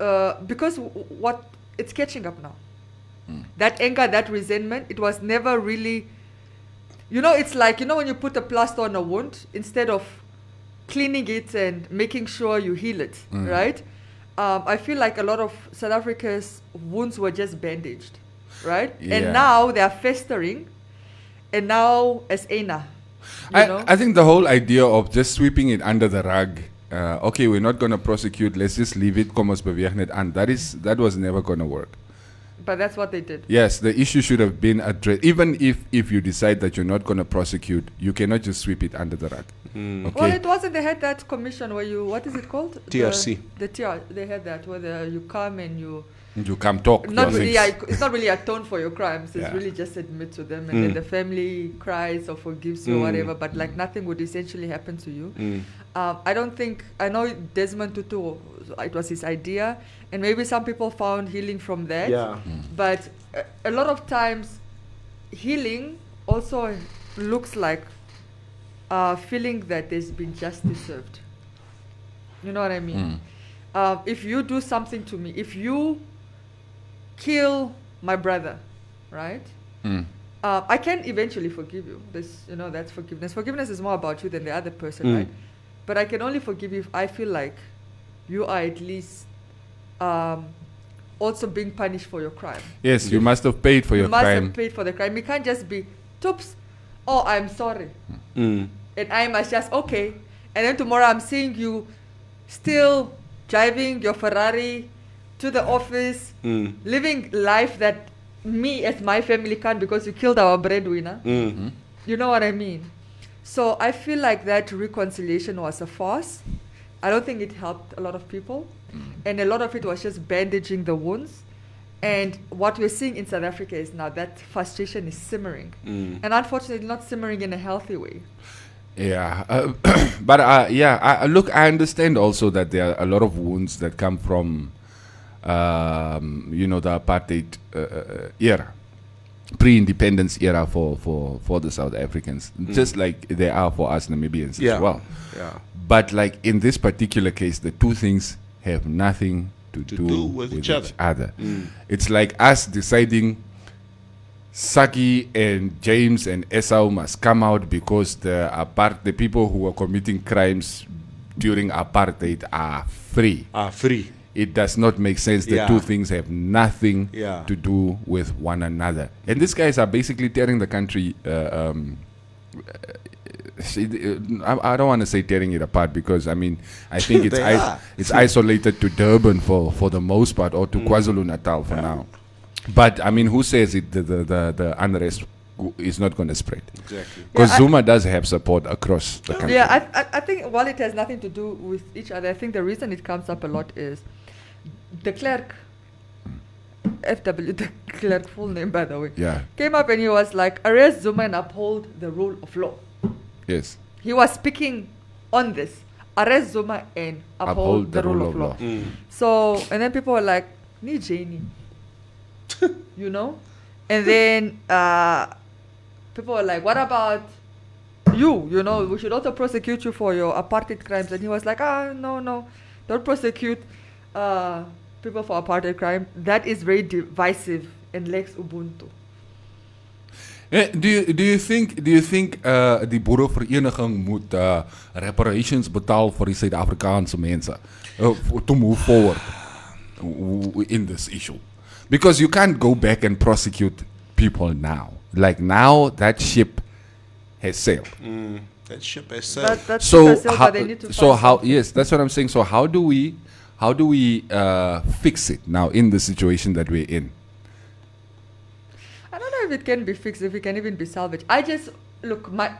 uh, because w what it's catching up now, mm. that anger, that resentment, it was never really, you know, it's like, you know, when you put a plaster on a wound, instead of cleaning it and making sure you heal it, mm. right? Um, I feel like a lot of South Africa's wounds were just bandaged, right? Yeah. And now they are festering, and now as Aina, you I, know? I think the whole idea of just sweeping it under the rug. Uh, okay, we're not going to prosecute. Let's just leave it. And that is that was never going to work. But that's what they did. Yes, the issue should have been addressed. Even if if you decide that you're not going to prosecute, you cannot just sweep it under the rug. Mm. Okay. Well, it wasn't. They had that commission where you, what is it called? T R C. The, the T R. They had that where the, you come and you. You come talk. Not really. I, it's not really atone for your crimes. It's yeah. really just admit to them, and mm. then the family cries or forgives you, mm. or whatever. But mm. like nothing would essentially happen to you. Mm. Um, I don't think. I know Desmond Tutu. It was his idea, and maybe some people found healing from that. Yeah. Mm. But a, a lot of times, healing also looks like uh, feeling that there's been justice served. You know what I mean? Mm. Um, if you do something to me, if you kill my brother, right? Mm. Uh, I can eventually forgive you. This, you know, that's forgiveness. Forgiveness is more about you than the other person, mm. right? But I can only forgive you if I feel like you are at least um, also being punished for your crime. Yes, you must have paid for your crime. You must have paid for the crime. You can't just be, oops, oh, I'm sorry. Mm. And I must just, okay. And then tomorrow I'm seeing you still driving your Ferrari to the office, mm. living life that me as my family can't because you killed our breadwinner. Mm-hmm. You know what I mean? So I feel like that reconciliation was a farce. I don't think it helped a lot of people. Mm. And a lot of it was just bandaging the wounds. And what we're seeing in South Africa is now that frustration is simmering. Mm. And unfortunately, not simmering in a healthy way. Yeah. Uh, but uh, yeah, I, look, I understand also that there are a lot of wounds that come from Um, you know, the apartheid uh, era, pre-independence era for, for, for the South Africans, mm. just like they are for us Namibians yeah. as well. Yeah. But like in this particular case, the two things have nothing to, to do, do with, with each other. Each other. Mm. It's like us deciding Saki and James and Esau must come out because the, apart the people who are committing crimes during apartheid are free. Are free. It does not make sense. The yeah. two things have nothing yeah. to do with one another. And these guys are basically tearing the country. Uh, um, I, I don't want to say tearing it apart because, I mean, I think it's is, it's isolated to Durban for, for the most part, or to mm. KwaZulu-Natal for yeah. now. But, I mean, who says it? The, the, the, the unrest is not going to spread. Exactly. Because yeah, Zuma does have support across the country. Yeah, I, th I think while it has nothing to do with each other, I think the reason it comes up a lot is de Klerk, F W de Klerk, full name by the way, yeah. came up and he was like, arrest Zuma and uphold the rule of law. Yes. He was speaking on this. Arrest Zuma and uphold, uphold the, the rule, rule of law. law. Mm. So, and then people were like, ni Janie. You know? And then uh, people were like, what about you? You know, we should also prosecute you for your apartheid crimes. And he was like, ah, no, no, don't prosecute Uh, people for apartheid crime. That is very divisive and lacks Ubuntu. Do you, do you think do you think uh, die boerenvereniging moet uh, reparations betaal vir die Suid-Afrikaanse mense uh, to move forward in this issue? Because you can't go back and prosecute people now. Like now, that ship has sailed. Mm, that ship has sailed. That, that so ship has sailed, how, but they need to so how? Yes, that's what I'm saying. So how do we how do we uh, fix it now in the situation that we're in? I don't know if it can be fixed, if it can even be salvaged. I just look my,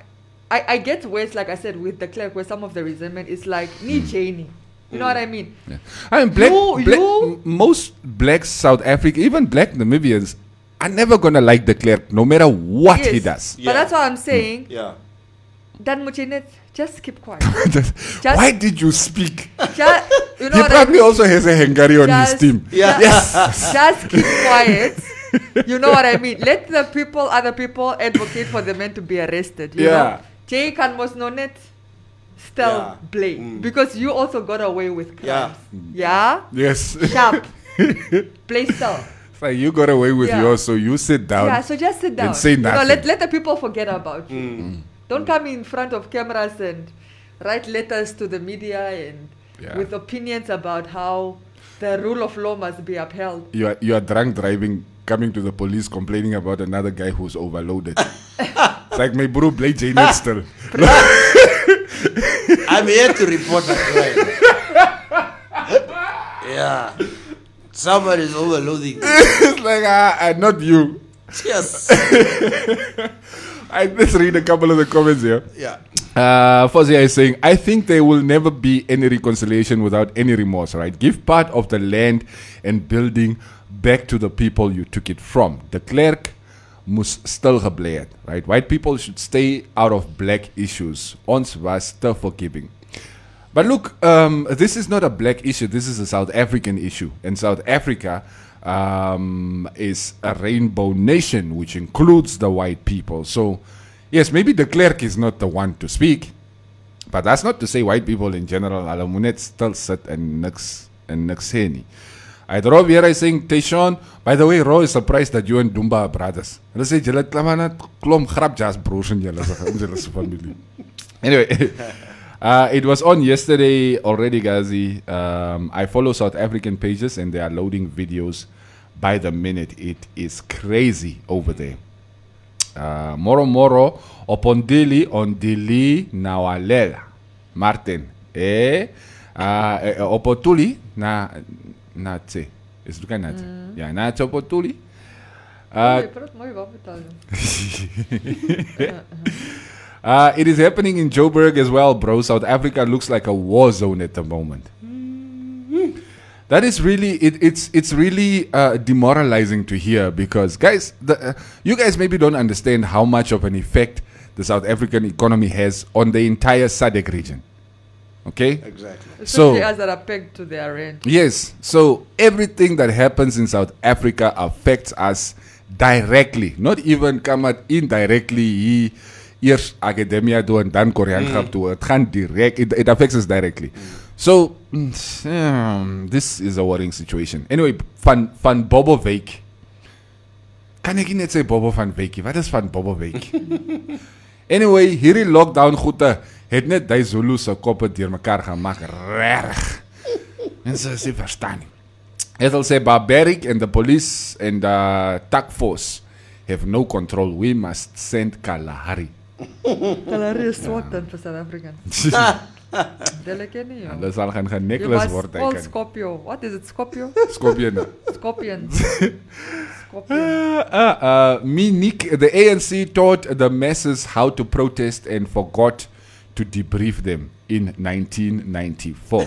I, I get ways like I said with the clerk where some of the resentment is like knee chaining. You mm. know what I mean? Yeah. I mean, black, you, black you? most black South Africa, even black Namibians, are never gonna like the clerk, no matter what yes, he does. Yeah. But that's what I'm saying. Mm. Yeah. Dan Muchenet, just keep quiet. just, just why did you speak? Just, you know he probably I mean? also has a Hungary on just, his team. Yeah. Yes. Just keep quiet. You know what I mean? Let the people, other people, advocate for the men to be arrested. You yeah. Jay can was no net still yeah. blame mm. because you also got away with crimes. Yeah. yeah? Yes. Sharp. Play still. So you got away with yeah. yours, so you sit down. Yeah. So just sit down and say nothing. You know, let let the people forget about you. Mm. Mm. Don't mm. come in front of cameras and write letters to the media and yeah. with opinions about how the rule of law must be upheld. You are you are drunk driving. Coming to the police complaining about another guy who's overloaded. It's like my bro Blake J. Nestor. I'm here to report a crime. Yeah. Somebody's overloading. It's like, uh, uh, not you. Yes. I just read a couple of the comments here. Yeah. Uh, Fozia is saying, I think there will never be any reconciliation without any remorse, right? Give part of the land and building back to the people you took it from. The clerk must still gebleed, right? White people should stay out of black issues. Ons was still forgiving. But look, um, this is not a black issue. This is a South African issue. And South Africa um, is a rainbow nation, which includes the white people. So, yes, maybe the clerk is not the one to speak. But that's not to say white people in general, Alamunet still sit and nix and nix heni. I drove here, I saying, Tayshawn, by the way, Ro is surprised that you and Dumba are brothers. And I said, Jelle, Klamana, Klom, Grabjas, broers in Jelle's family. Anyway, uh, it was on yesterday already, Ghazi. Um, I follow South African pages and they are loading videos by the minute. It is crazy over there. Uh, moro Moro, Opondili, Ondili, Nawalela, Martin, eh? Uh, opotuli, na. Natse. Is het ook natse? Ja, natse op het toelie. Ik probeer het mooi wel vertalen. It is happening in Joburg as well, bro. South Africa looks like a war zone at the moment. Mm-hmm. That is really, it, it's it's really uh, demoralizing to hear because, guys, the, uh, you guys maybe don't understand how much of an effect the South African economy has on the entire S A D C region. Okay? Exactly. Especially so, as that are pegged to their rent. Yes. So everything that happens in South Africa affects us directly. Not even come at indirectly. Eerst academia do and dan Korean grap do. It can't direct. It, it affects us directly. Mm. So um, this is a worrying situation. Anyway, van van Bobovik. Kan ek net sê Bobo van Wykie? Wat is van Bobovik? Anyway, hierdie lockdown goede het net die Zulu se koppe deur mekaar gaan maak reg. Mense sê verstaan nie. Dit al sê barbaric and the police and the task force have no control. We must send Kalahari. Kalahari is swart dan vir South Africans. Delicate nie. Hulle sal gaan gaan necklace word hy kan. Ons Skopje. What is it Skopje? Skopje. Skopje. Uh, uh, uh, Minik, the A N C taught the masses how to protest and forgot to debrief them in nineteen ninety-four.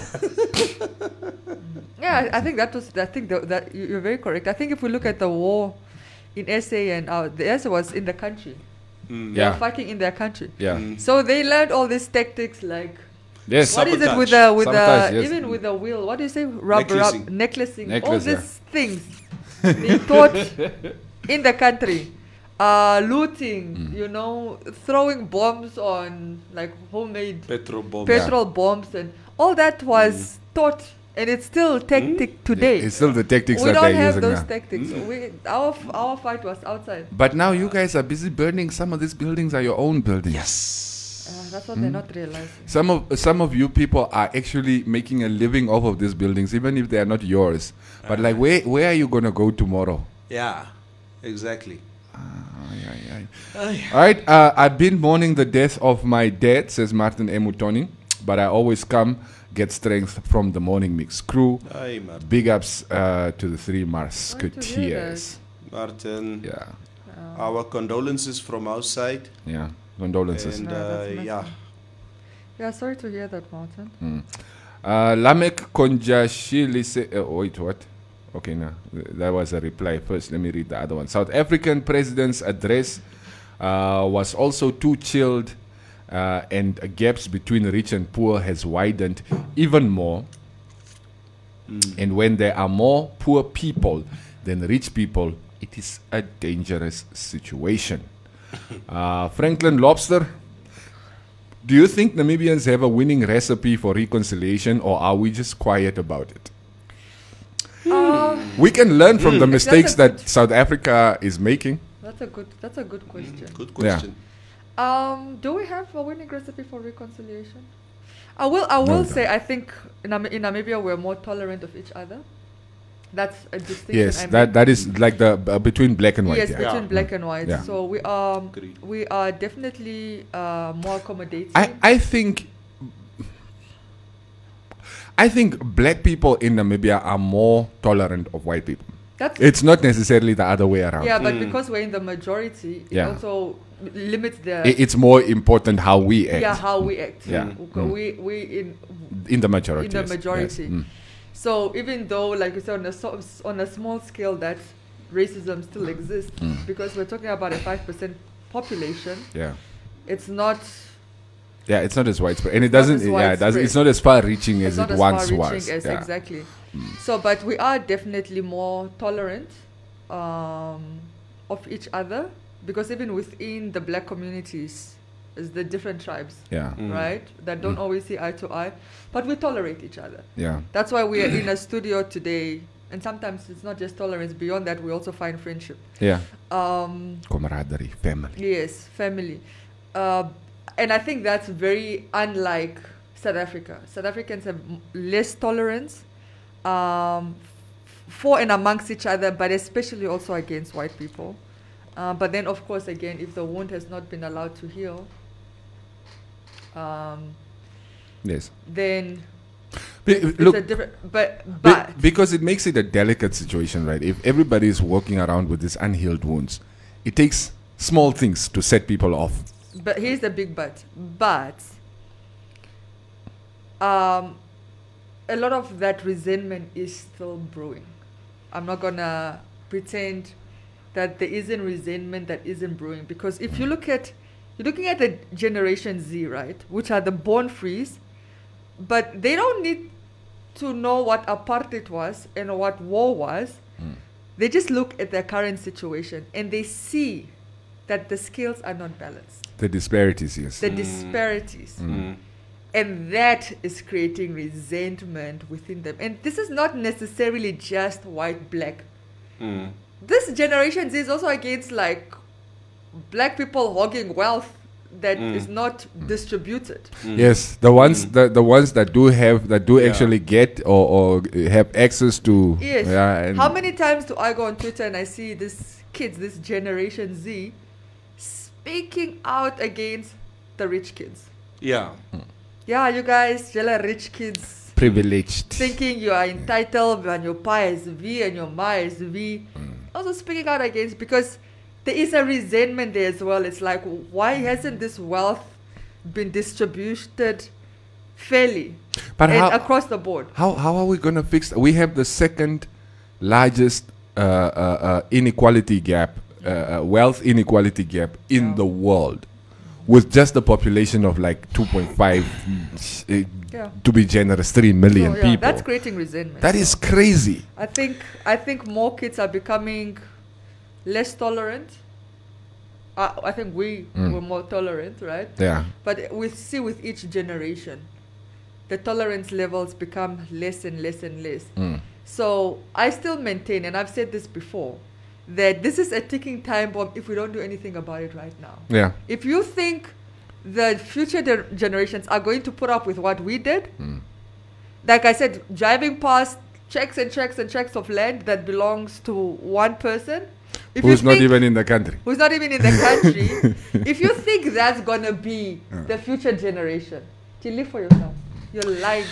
Yeah, I think that was. I think the, that you're very correct. I think if we look at the war in S A and uh, the S A was in the country, mm. yeah, fighting in their country. Yeah, mm. so they learned all these tactics like. Yes. What Sabotage. Is it with the with Sabotage, the yes. even with the will? What do you say? Rub, necklacing. Rub, necklacing. Necklace, all these yeah. things. They taught in the country, uh, looting, mm. you know, throwing bombs on like homemade petrol bombs, petrol yeah. bombs and all that was mm. taught And it's still tactic mm? today. It's still the tactics we that they're using. We don't have those now. tactics. Mm. We, our, our fight was outside. But now you guys are busy burning. Some of these buildings are your own buildings. Yes. Uh, that's what mm? they're not realizing. Some of, some of you people are actually making a living off of these buildings, even if they are not yours. Uh, but like, where, where are you going to go tomorrow? Yeah, exactly. Aye, aye, aye. Oh, yeah. All right. Uh, I've been mourning the death of my dad, says Martin Emutoni. But I always come... Get strength from the Morning Mix crew. Aye, big ups uh, to the three Musketeers. Martin. Yeah. Um. Our condolences from our side. Yeah. Condolences. And, uh, no, yeah. Yeah. Sorry to hear that, Martin. Mm. Uh, Lamek Konjashili say. Uh, wait, what? Okay, no. That was a reply first. Let me read the other one. South African president's address uh, was also too chilled. Uh, and uh, gaps between rich and poor has widened even more. Mm. And when there are more poor people than rich people, it is a dangerous situation. uh, Franklin Lobster, do you think Namibians have a winning recipe for reconciliation, or are we just quiet about it? Uh, we can learn from mm. the mistakes that South Africa is making. That's a good, that's a good question. Mm, good question. Yeah. Um, do we have a winning recipe for reconciliation? I will I will no, say I think in, Nam- in Namibia we're more tolerant of each other. That's a distinction. Yes, I that mean. that is like the uh, between black and white. Yes, yeah. between yeah. black and white. Yeah. So we are we are definitely uh, more accommodating. I, I think I think black people in Namibia are more tolerant of white people. That's it's not necessarily the other way around. Yeah, but mm. because we're in the majority, it yeah. also limits the... I, it's more important how we act. Yeah, how we act. Yeah. Mm. Mm. We, we in, in the majority. In the majority. Yes. Mm. So even though, like you said, on a, so, on a small scale that racism still exists, mm. because we're talking about a five percent population, yeah, it's not... Yeah, it's not as widespread. And it doesn't... Yeah, it doesn't, it's not as far-reaching as it once was. Yeah. Exactly. Mm. So, but we are definitely more tolerant um, of each other, because even within the black communities, is the different tribes, yeah, mm. right, that don't mm. always see eye to eye, but we tolerate each other. Yeah, that's why we are in a studio today, and sometimes it's not just tolerance. Beyond that, we also find friendship. Yeah, um, camaraderie, family. Yes, family, uh, and I think that's very unlike South Africa. South Africans have m- less tolerance. Um, for and amongst each other, but especially also against white people. Uh, but then, of course, again, if the wound has not been allowed to heal, um, yes, then Be- it's look, a different. But but be- because it makes it a delicate situation, right? If everybody is walking around with these unhealed wounds, it takes small things to set people off. But here's the big but. But. Um. A lot of that resentment is still brewing. I'm not going to pretend that there isn't resentment that isn't brewing, because if you look at, you're looking at the Generation Z, right, which are the born frees, but they don't need to know what apartheid was and what war was. Mm. They just look at their current situation and they see that the scales are not balanced. The disparities, yes. The mm. disparities. Mm. And that is creating resentment within them. And this is not necessarily just white-black. Mm. This generation is also against, like, black people hogging wealth that mm. is not mm. distributed. Mm. Yes, the ones mm. the, the ones that do have, that do yeah. actually get or, or have access to... Yes. Yeah, how many times do I go on Twitter and I see these kids, this Generation Z, speaking out against the rich kids? Yeah. Mm. Yeah, you guys, jelly rich kids. Privileged. Thinking you are entitled and your pa is V and your ma is V. Mm. Also speaking out against, because there is a resentment there as well. It's like, why hasn't this wealth been distributed fairly but and how, across the board? How how are we going to fix that? We have the second largest uh, uh, uh, inequality gap, uh, uh, wealth inequality gap in yeah. the world. With just the population of like two point five, uh, yeah. to be generous, three million oh, yeah. people. That's creating resentment. That is crazy. I think I think more kids are becoming less tolerant. Uh, I think we mm. were more tolerant, right? Yeah. But we see with each generation the tolerance levels become less and less and less. Mm. So I still maintain, and I've said this before, that this is a ticking time bomb if we don't do anything about it right now. Yeah. If you think the future de- generations are going to put up with what we did, mm. like I said, driving past checks and checks and checks of land that belongs to one person. If who's not even in the country. Who's not even in the country. If you think that's going to be uh. the future generation, you live for yourself. You're lying.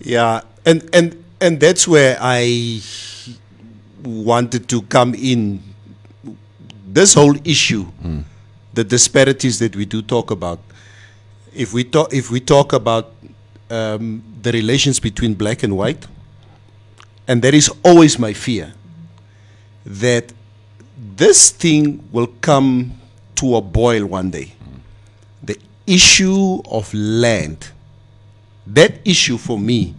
Yeah, and, and, and that's where I... wanted to come in. This whole issue, mm. the disparities that we do talk about. If we talk, if we talk about um, the relations between black and white, and that is always my fear, that this thing will come to a boil one day. Mm. The issue of land, that issue for me,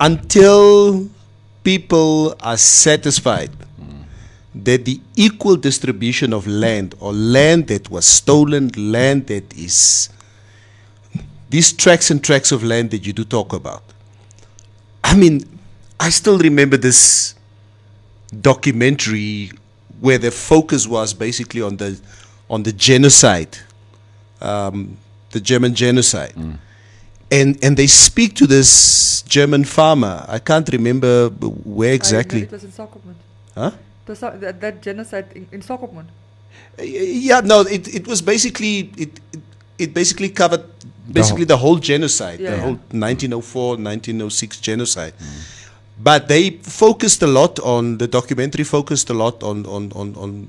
until people are satisfied mm. that the equal distribution of land, or land that was stolen, land that is, these tracts and tracts of land that you do talk about. I mean, I still remember this documentary where the focus was basically on the on the genocide, um, the German genocide. Mm. And and they speak to this German farmer. I can't remember where exactly. I it was in Sokobane. Huh? The, that, that genocide in, in Sokobane. Uh, yeah, no. It, it was basically it it basically covered basically the whole, the whole genocide, yeah. the whole nineteen oh four, nineteen oh six genocide. Mm. But they focused a lot on the documentary. Focused a lot on on on on,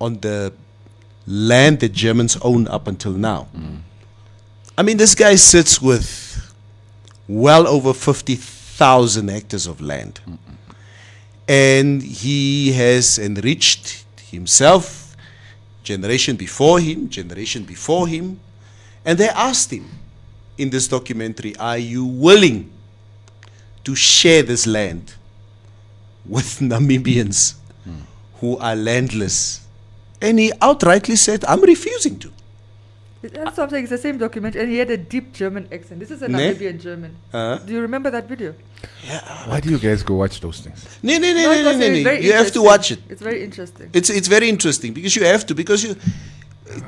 on the land that Germans own up until now. Mm. I mean, this guy sits with well over fifty thousand hectares of land. Mm-mm. And he has enriched himself, generation before him, generation before him. And they asked him in this documentary, are you willing to share this land with Namibians mm. who are landless? And he outrightly said, I'm refusing to. That's something. It's the same document, and he had a deep German accent. This is a Namibian ne? German. Uh-huh. Do you remember that video? Yeah. Why do you guys go watch those things? No, no, no, no, no, no. You have to watch it. It's very interesting. It's it's very interesting because you have to because you.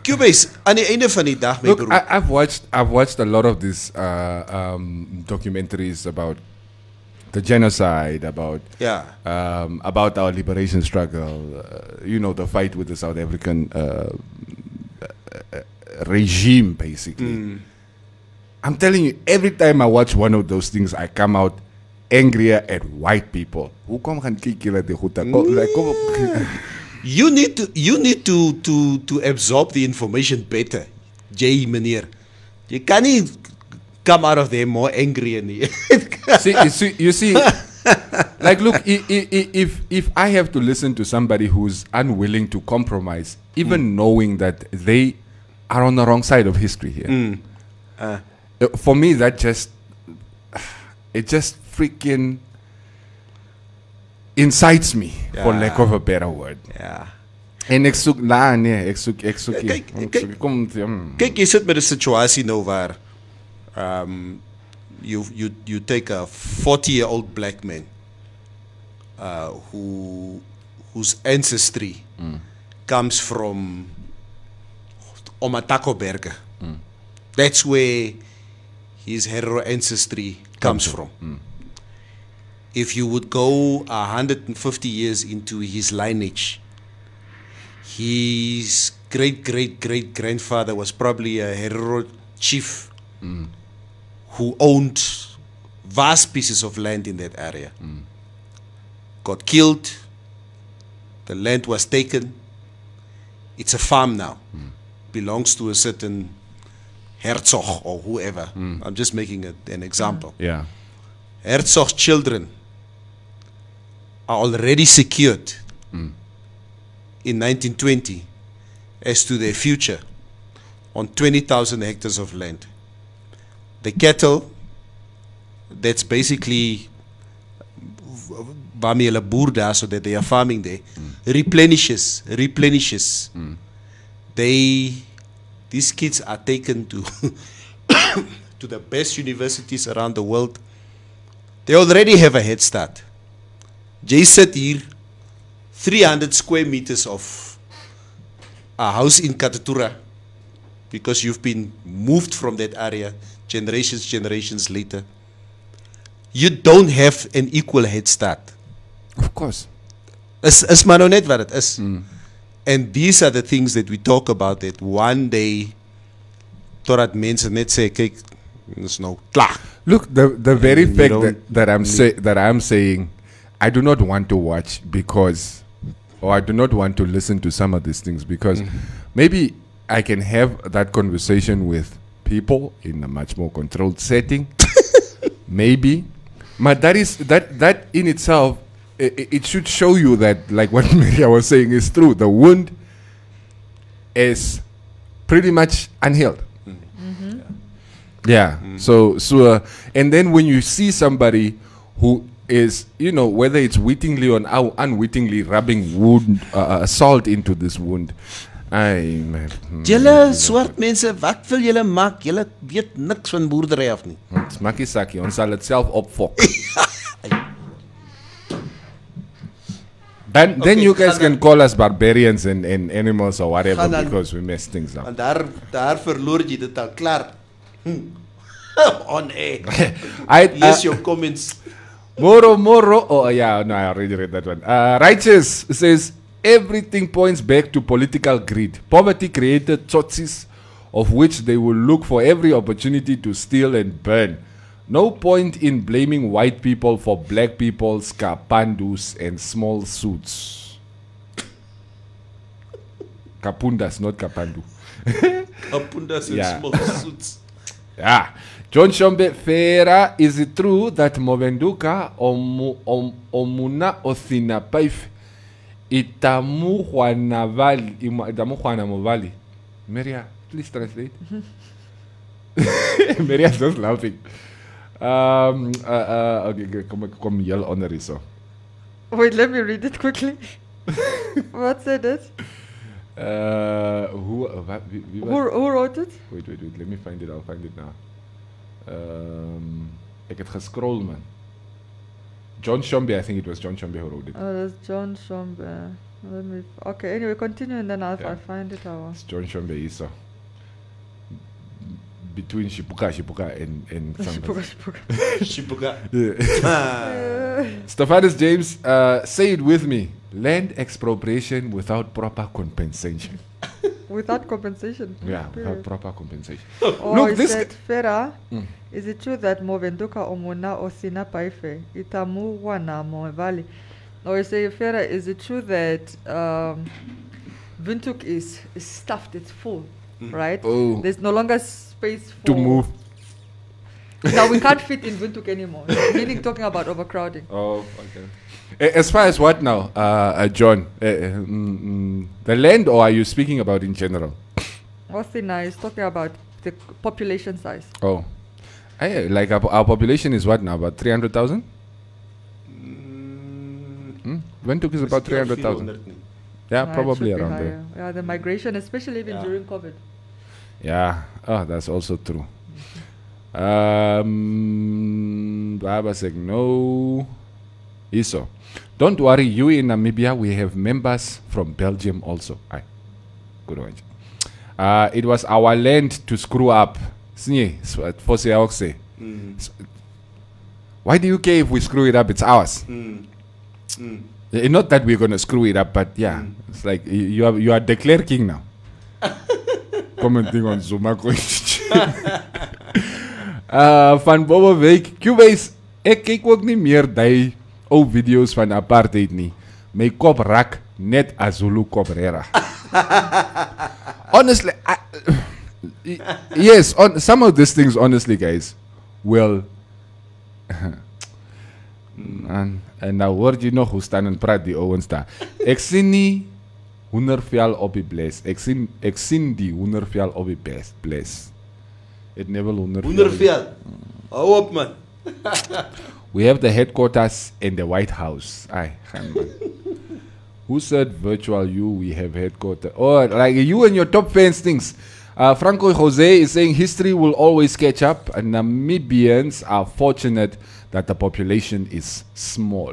Look, I, I've watched I've watched a lot of these uh, um, documentaries about the genocide, about yeah, um, about our liberation struggle. Uh, you know, the fight with the South African. Uh, uh, regime, basically. Mm. I'm telling you, every time I watch one of those things, I come out angrier at white people. Yeah. You need to, you need to, to, to absorb the information better. J. Meneer. You can't come out of there more angry. See, you see, you see like, look, I, I, I, if if I have to listen to somebody who's unwilling to compromise, even mm. knowing that they are on the wrong side of history here. Mm. Uh. Uh, for me, that just it just freaking incites me, yeah. for lack of a better word. Yeah. En ek soek na nee, ek soek ek soek. Kyk, kom kyk, jy sit met 'n situasie nou waar um you you you take a forty-year-old black man uh who whose ancestry mm. comes from Omatakoberge. Mm. That's where his Herero ancestry comes from. Mm. If you would go one hundred fifty years into his lineage, his great-great-great-grandfather was probably a Herero chief mm. who owned vast pieces of land in that area. Mm. Got killed. The land was taken. It's a farm now. Mm. Belongs to a certain Herzog or whoever. Mm. I'm just making a, an example. Yeah. Herzog's children are already secured mm. in nineteen twenty as to their future on twenty thousand hectares of land. The cattle, that's basically Bamiela Burda, so that they are farming there, mm. replenishes, replenishes. Mm. They, these kids are taken to to the best universities around the world, they already have a head start. Jay said here, three hundred square meters of a house in Katatura, because you've been moved from that area generations, generations later. You don't have an equal head start. Of course. Is, is maar nou net wat het is. Mm. And these are the things that we talk about, that one day, totdat mense net sê, kyk, dis nou klaar. Look, the the very and fact that, that I'm say, that I'm saying, I do not want to watch because, or I do not want to listen to some of these things because mm-hmm. maybe I can have that conversation with people in a much more controlled setting. Maybe, but that is that that in itself, it, it should show you that, like what Maria was saying, is true. The wound is pretty much unhealed. Mm-hmm. Yeah. yeah. Mm-hmm. So so, uh, and then when you see somebody who is, you know, whether it's wittingly or unwittingly rubbing wound uh, salt into this wound. Ai man. Julle swart mense, wat wil julle maak? Julle weet niks van boerdery af nie. Ons maak nie sakkie, ons sal dit self opfok. Then, okay, then you guys can call us barbarians and, and animals or whatever dan, because we mess things up. En daar daar verloor jy dit al klaar. Hmm. On air. I lees uh, your comments. Moro Moro. Oh yeah, no, I already read that one. Uh, Righteous says, everything points back to political greed. Poverty created tsotsies of which they will look for every opportunity to steal and burn. No point in blaming white people for black people's kapandus and small suits. Kapundas, not kapandu. Kapundas and yeah. small suits. Yeah. John Shombe Fera, is it true that Movenduka omu, om, Omuna Othina Paif Itamu Juanavali, Itamu Juanamovali. Maria, please translate. Maria's just laughing. Um, uh, uh, okay, come, come yell on the so. Wait, let me read it quickly. What said it? Uh, who, uh, what, we, we who, who wrote it? Wait, wait, wait, let me find it. I'll find it now. Um, I get gescrolled, man. John Shombe, I think it was John Shombe who wrote it. Oh, that's John Shombe. Let me f- okay, anyway, continue and then I'll, yeah. I'll find it. Out. It's John Shombe Isa. Between Shipuka, Shipuka and... and Shipuka, Shipuka. Shipuka. Stephanus James, uh, say it with me. Land expropriation without proper compensation. Without compensation? Yeah, period. Without proper compensation. Oh, look, this... Said, Fera, mm. Is it true that Movenduka Omuna Osina Paife Itamu Wana Movali? Or you say, Fera, is it true that um, Vintuk is, is stuffed, it's full, mm. right? Oh. There's no longer space for... To move. Now we can't fit in Vintuk anymore. Meaning talking about overcrowding. Oh, okay. As far as what now, uh, uh, John? Uh, mm, mm, the land, or are you speaking about in general? Osina is talking about the population size. Oh. I, like our, our population is what now? About three hundred thousand? Mm. Hmm? Windhoek is about three hundred thousand. Yeah, no, probably around there. Yeah, the migration, especially even yeah. during COVID. Yeah, oh, that's also true. um, Baba said no. Iso. Don't worry, you in Namibia, we have members from Belgium also. Aye. Good one. Uh, it was our land to screw up. Mm-hmm. Why do you care if we screw it up? It's ours. Mm. Mm. Uh, not that we're gonna screw it up, but yeah, mm. it's like y- you are you are the Klerk king now. Commenting on Zuma. uh, van Bobo Week, Cubase. Ek kyk ook nie meer daai ou video's van apartheid nie. My kop rak net as Zulu koprera. Honestly, I, yes, on some of these things, honestly, guys, well, man, en nou hoor jy nog hoe staan en praat die ouens daar. Ek sien nie honderdveel op die bles. Ek sien, ek sien die honderdveel op die bles. It never honderdveel. Honderdveel. Hou op, man. We have the headquarters and the White House. Aye, Who said virtual you, we have headquarters? Oh, like you and your top fans things. Uh, Franco Jose is saying history will always catch up, and Namibians are fortunate that the population is small.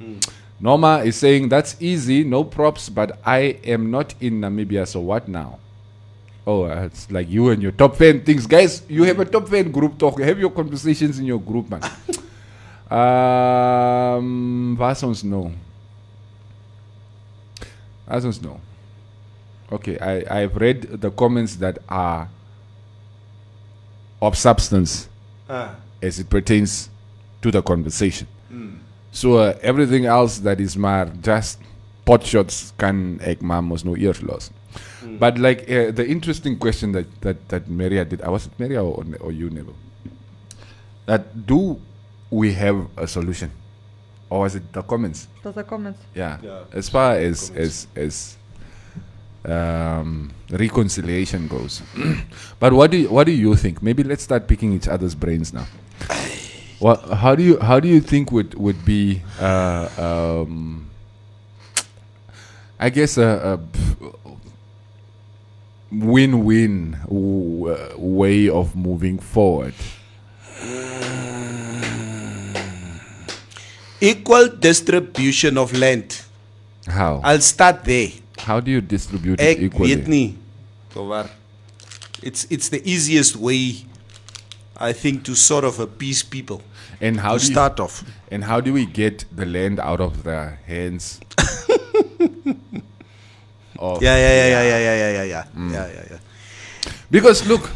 Mm. Norma is saying that's easy, no props, but I am not in Namibia, so what now? Oh, uh, it's like you and your top fan things. Guys, you have a top fan group talk. Have your conversations in your group, man. um, Vasons, no. Vasons, no. Okay, I, I've read the comments that are of substance uh. as it pertains to the conversation. Mm. So uh, everything else that is my just pot shots can ek mamos no ear loss. Mm. But like uh, the interesting question that, that, that Maria did, uh, was it Maria or, or you, Neville? That do we have a solution? Or was it the comments? The, the comments. Yeah. yeah. As far as, as, as Um, reconciliation goes. But what do you, what do you think? Maybe let's start picking each other's brains now. Well, how do you how do you think would would be? Uh, um, I guess a, a win-win w uh, way of moving forward. Equal distribution of land. How? I'll start there. How do you distribute it equally? It's it's the easiest way, I think, to sort of appease people. And how to start off? And how do we get the land out of the hands? of yeah, yeah, yeah, yeah, yeah, yeah, yeah, yeah, yeah, mm. yeah, yeah, yeah. Because look,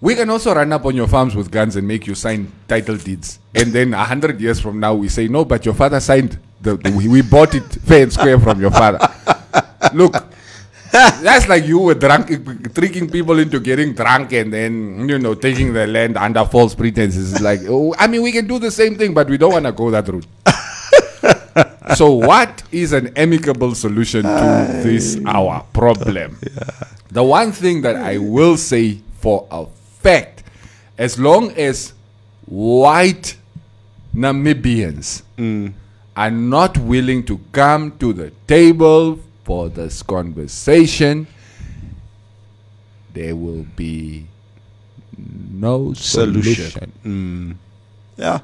we can also run up on your farms with guns and make you sign title deeds, and then a hundred years from now we say no, but your father signed. The, the, we bought it fair and square from your father. Look, that's like you were drunk, tricking people into getting drunk and then, you know, taking their land under false pretenses. Like, oh, I mean, we can do the same thing, but we don't want to go that route. So what is an amicable solution to Aye. this our problem? Yeah. The one thing that I will say for a fact, as long as white Namibians mm. are not willing to come to the table for this conversation, there will be no solution. solution. Mm. Yeah.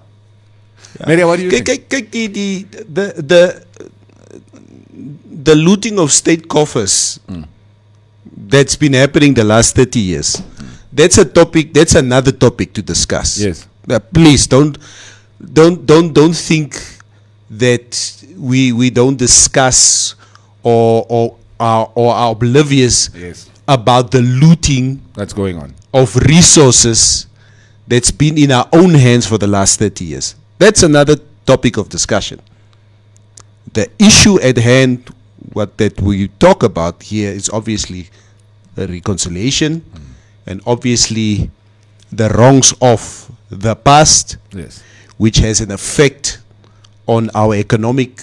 yeah. Maria, what do you k think? The, the, the, the looting of state coffers mm. that's been happening the last thirty years, mm. that's a topic, that's another topic to discuss. Yes. Uh, please don't, don't, don't, don't think that we we don't discuss or or are, or are oblivious yes. about the looting that's going on of resources that's been in our own hands for the last thirty years. That's another topic of discussion. The issue at hand, what that we talk about here, is obviously the reconciliation mm. and obviously the wrongs of the past, yes. which has an effect on our economic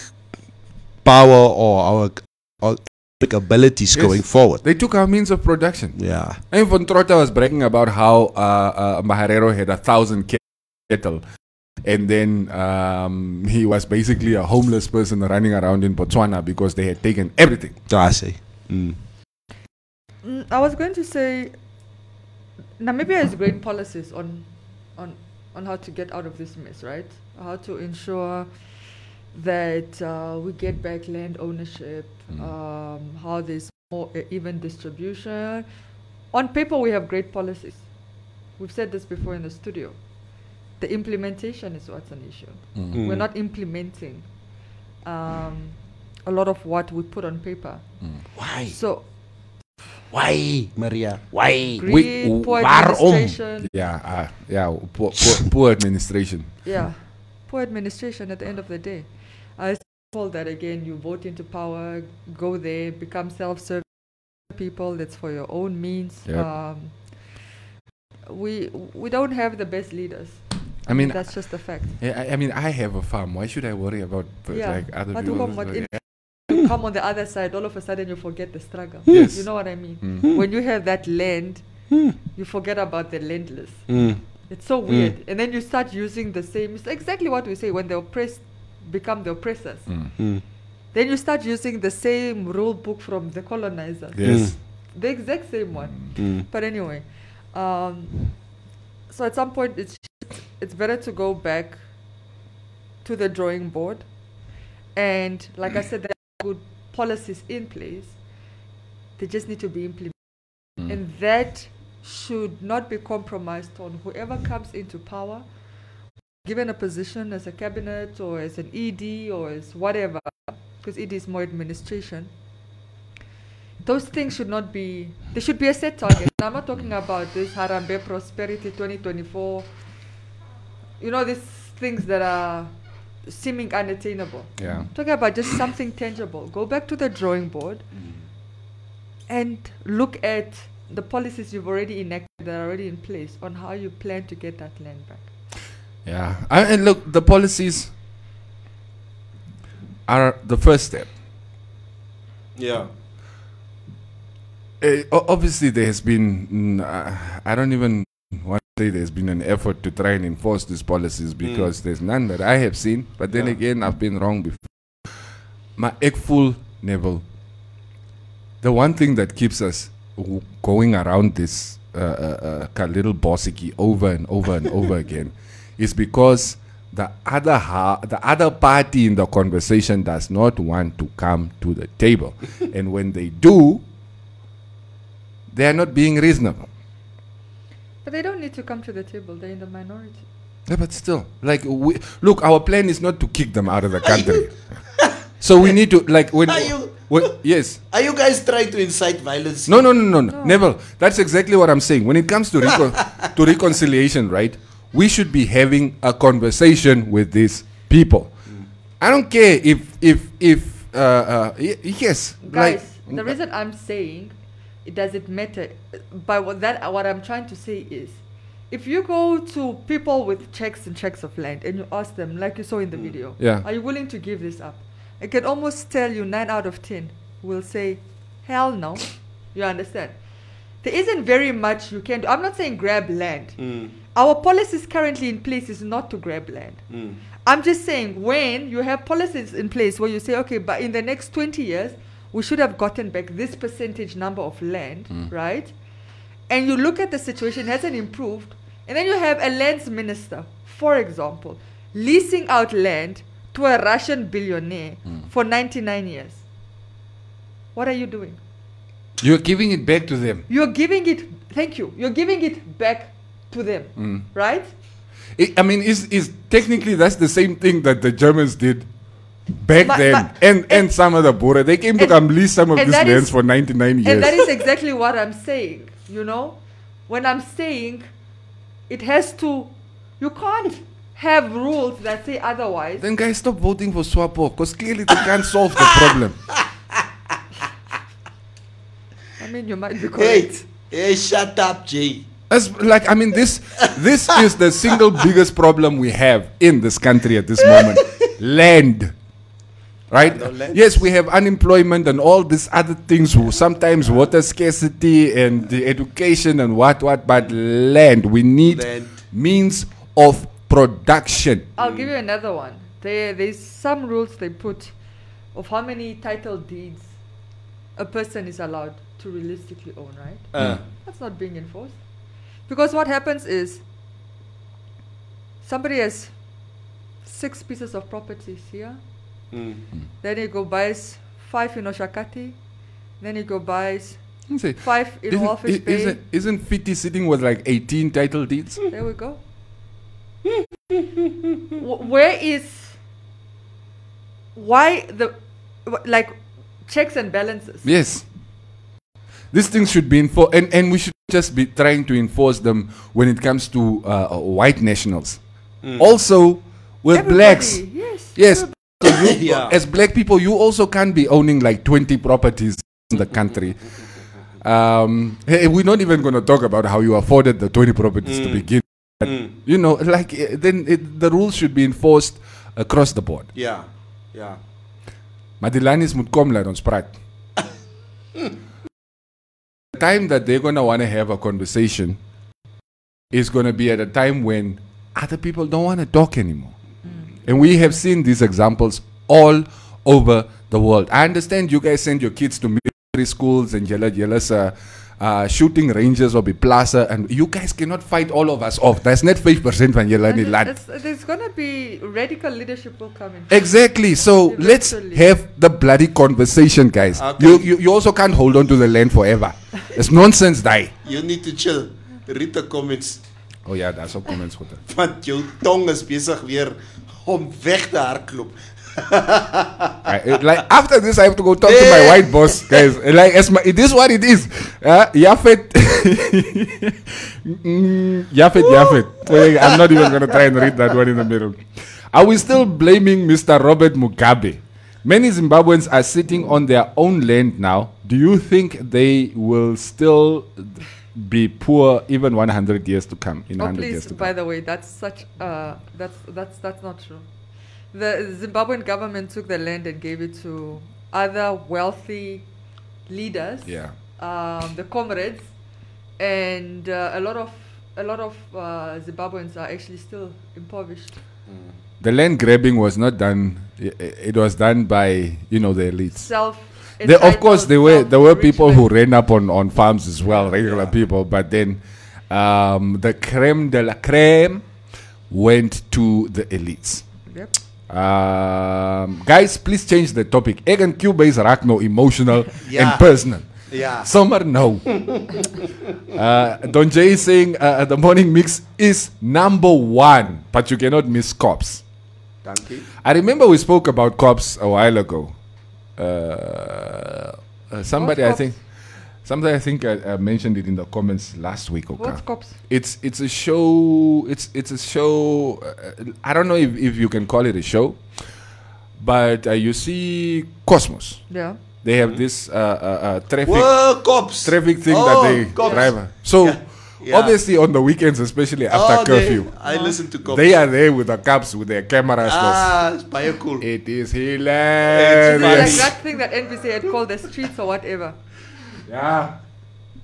power or our, our economic abilities yes. going forward. They took our means of production. Yeah. And Von Trotta was bragging about how uh, uh, Herero had a thousand cattle, and then um, he was basically a homeless person running around in Botswana because they had taken everything. I see. Mm. Mm, I was going to say Namibia has great policies on on on how to get out of this mess, right? How to ensure that uh, we get back land ownership, mm. um, how there's more uh, even distribution. On paper, we have great policies. We've said this before in the studio. The implementation is what's an issue. Mm. We're not implementing um, a lot of what we put on paper. Mm. Why? So, why, Maria? Why? Greed, we, poor administration. Yeah, uh, yeah poor, poor, poor administration. Yeah. Poor administration at the end of the day. I told that again, you vote into power, go there, become self-serving people, that's for your own means. Yep. Um, we we don't have the best leaders. I, I mean, that's just a fact. Yeah, I, I mean, I have a farm. Why should I worry about yeah. like other but people? But like you come on the other side, all of a sudden you forget the struggle. Yes. You know what I mean? Mm. When you have that land, mm. you forget about the landless. Mm. It's so weird. Mm. And then you start using the same... It's exactly what we say when the oppressed become the oppressors. Mm. Mm. Then you start using the same rule book from the colonizers. Yes. Mm. the exact same one. Mm. But anyway, um, so at some point it's it's better to go back to the drawing board, and like I said, there are good policies in place. They just need to be implemented, mm. and that should not be compromised on. Whoever comes into power, given a position as a cabinet or as an E D or as whatever, because E D is more administration, those things should not be, they should be a set target. And I'm not talking about this Harambe Prosperity twenty twenty-four, you know, these things that are seeming unattainable. Yeah. I'm talking about just something tangible. Go back to the drawing board and look at the policies you've already enacted that are already in place on how you plan to get that land back. Yeah, I, and look, the policies are the first step. Yeah. Uh, obviously, there has been, uh, I don't even want to say there's been an effort to try and enforce these policies, because mm. there's none that I have seen. But then yeah. again, I've been wrong before. My ekful Neville, the one thing that keeps us going around this uh, uh, uh, little bossiki over and over and over again is because the other ha- the other party in the conversation does not want to come to the table. And when they do, they are not being reasonable. But they don't need to come to the table. They're in the minority. Yeah, but still, like, we, look, our plan is not to kick them out of the country. So we need to, like, when... Are you, when yes. Are you guys trying to incite violence? No, no, no, no, no. no. Neville, that's exactly what I'm saying. When it comes to reco- to reconciliation, right? We should be having a conversation with these people. Mm. I don't care if, if, if, uh, uh, y- yes. Guys, like, the reason I'm saying, it doesn't matter, by what that, what I'm trying to say is, if you go to people with checks and checks of land and you ask them, like you saw in the mm. video, yeah. are you willing to give this up? I can almost tell you nine out of ten will say, hell no. You understand? There isn't very much you can do. I'm not saying grab land. Mm. Our policies currently in place is not to grab land. Mm. I'm just saying when you have policies in place where you say, okay, but in the next twenty years, we should have gotten back this percentage number of land, mm. right? And you look at the situation, it hasn't improved. And then you have a lands minister, for example, leasing out land to a Russian billionaire mm. for ninety-nine years. What are you doing? You're giving it back to them. You're giving it, thank you. You're giving it back to them, mm. right? It, I mean, is is technically that's the same thing that the Germans did back but, then, but and, and, and some of the Boer. They came to come lease some of these lands is, for ninety-nine years. And that is exactly what I'm saying, you know? When I'm saying it has to, you can't have rules that say otherwise. Then guys, stop voting for SWAPO, because clearly they can't solve the problem. I mean, you might be correct. Hey, hey, shut up, Jay. As, like, I mean, this this is the single biggest problem we have in this country at this moment. Land. Right? No, no yes, we have unemployment and all these other things, sometimes water scarcity and the education and what, what, but land. We need land. Means of production. I'll mm. give you another one. There, There's some rules they put of how many title deeds a person is allowed to realistically own, right? Uh. That's not being enforced. Because what happens is, somebody has six pieces of properties here. Mm. Mm. Then he go buys five in Oshakati. Then he go buys see, five in Walvis Bay. Isn't, isn't Fiti sitting with like eighteen title deeds? There we go. w- where is, why the, w- like checks and balances? Yes. These things should be enforced, and, and we should just be trying to enforce them when it comes to uh, white nationals. Mm. Also, with everybody, blacks. Yes. Yes. So you, yeah. As black people, you also can't be owning like twenty properties in the country. Um, hey, we're not even going to talk about how you afforded the twenty properties mm. to begin with. Mm. You know, like, uh, then it, the rules should be enforced across the board. Yeah. Yeah. Madilanis Mutkomla don't sprat. Time that they're going to want to have a conversation is going to be at a time when other people don't want to talk anymore. Mm. And we have seen these examples all over the world. I understand you guys send your kids to schools and jealous, jealous uh, uh, shooting ranges or be plaza, and you guys cannot fight all of us off. That's not five percent when you're learning land. There's gonna be radical leadership will come in. Exactly. So eventually, let's have the bloody conversation, guys. Okay. You, you you also can't hold on to the land forever. It's nonsense, die. You need to chill. Read the comments. Oh ja, daar is ook comments goed. Want jou tong is bezig weer om weg te hardloop. I, it, like, after this I have to go talk yeah. to my white boss, guys. Like, as my, it is what it is. uh, Yafet Yafet Yafet I'm not even going to try and read that one in the middle. Are we still blaming Mister Robert Mugabe? Many Zimbabweans are sitting on their own land now. Do you think they will still be poor even one hundred years to come? In oh please, by come. the way, that's such uh, that's, that's, that's not true. The Zimbabwean government took the land and gave it to other wealthy leaders, yeah. um, the comrades, and uh, a lot of a lot of uh, Zimbabweans are actually still impoverished. Mm. The land grabbing was not done; it, it was done by you know the elites. Self, they, of course, there were there were people who ran up on, on farms as well, yeah, regular yeah. people. But then um, the creme de la creme went to the elites. Yep. Um, guys, please change the topic. Egg and Cuba is arachno, emotional yeah. and personal. Yeah. Summer, no. uh, Don Jay is saying uh, the morning mix is number one, but you cannot miss cops. Thank you. I remember we spoke about cops a while ago. Uh, uh, somebody, I think, somebody, I think, I think I mentioned it in the comments last week. Okay? What's cops? It's it's a show. It's it's a show. Uh, I don't know if, if you can call it a show, but uh, you see Cosmos. Yeah. They have this uh, uh, uh, traffic Whoa, cops. traffic thing oh, that they cops. drive. So yeah. Yeah. obviously on the weekends, especially after oh, curfew, they, I listen to cops. They are there with the cops with their cameras. Ah, it's very cool. It is hilarious. It's like that thing that N B C had called the streets or whatever. Yeah.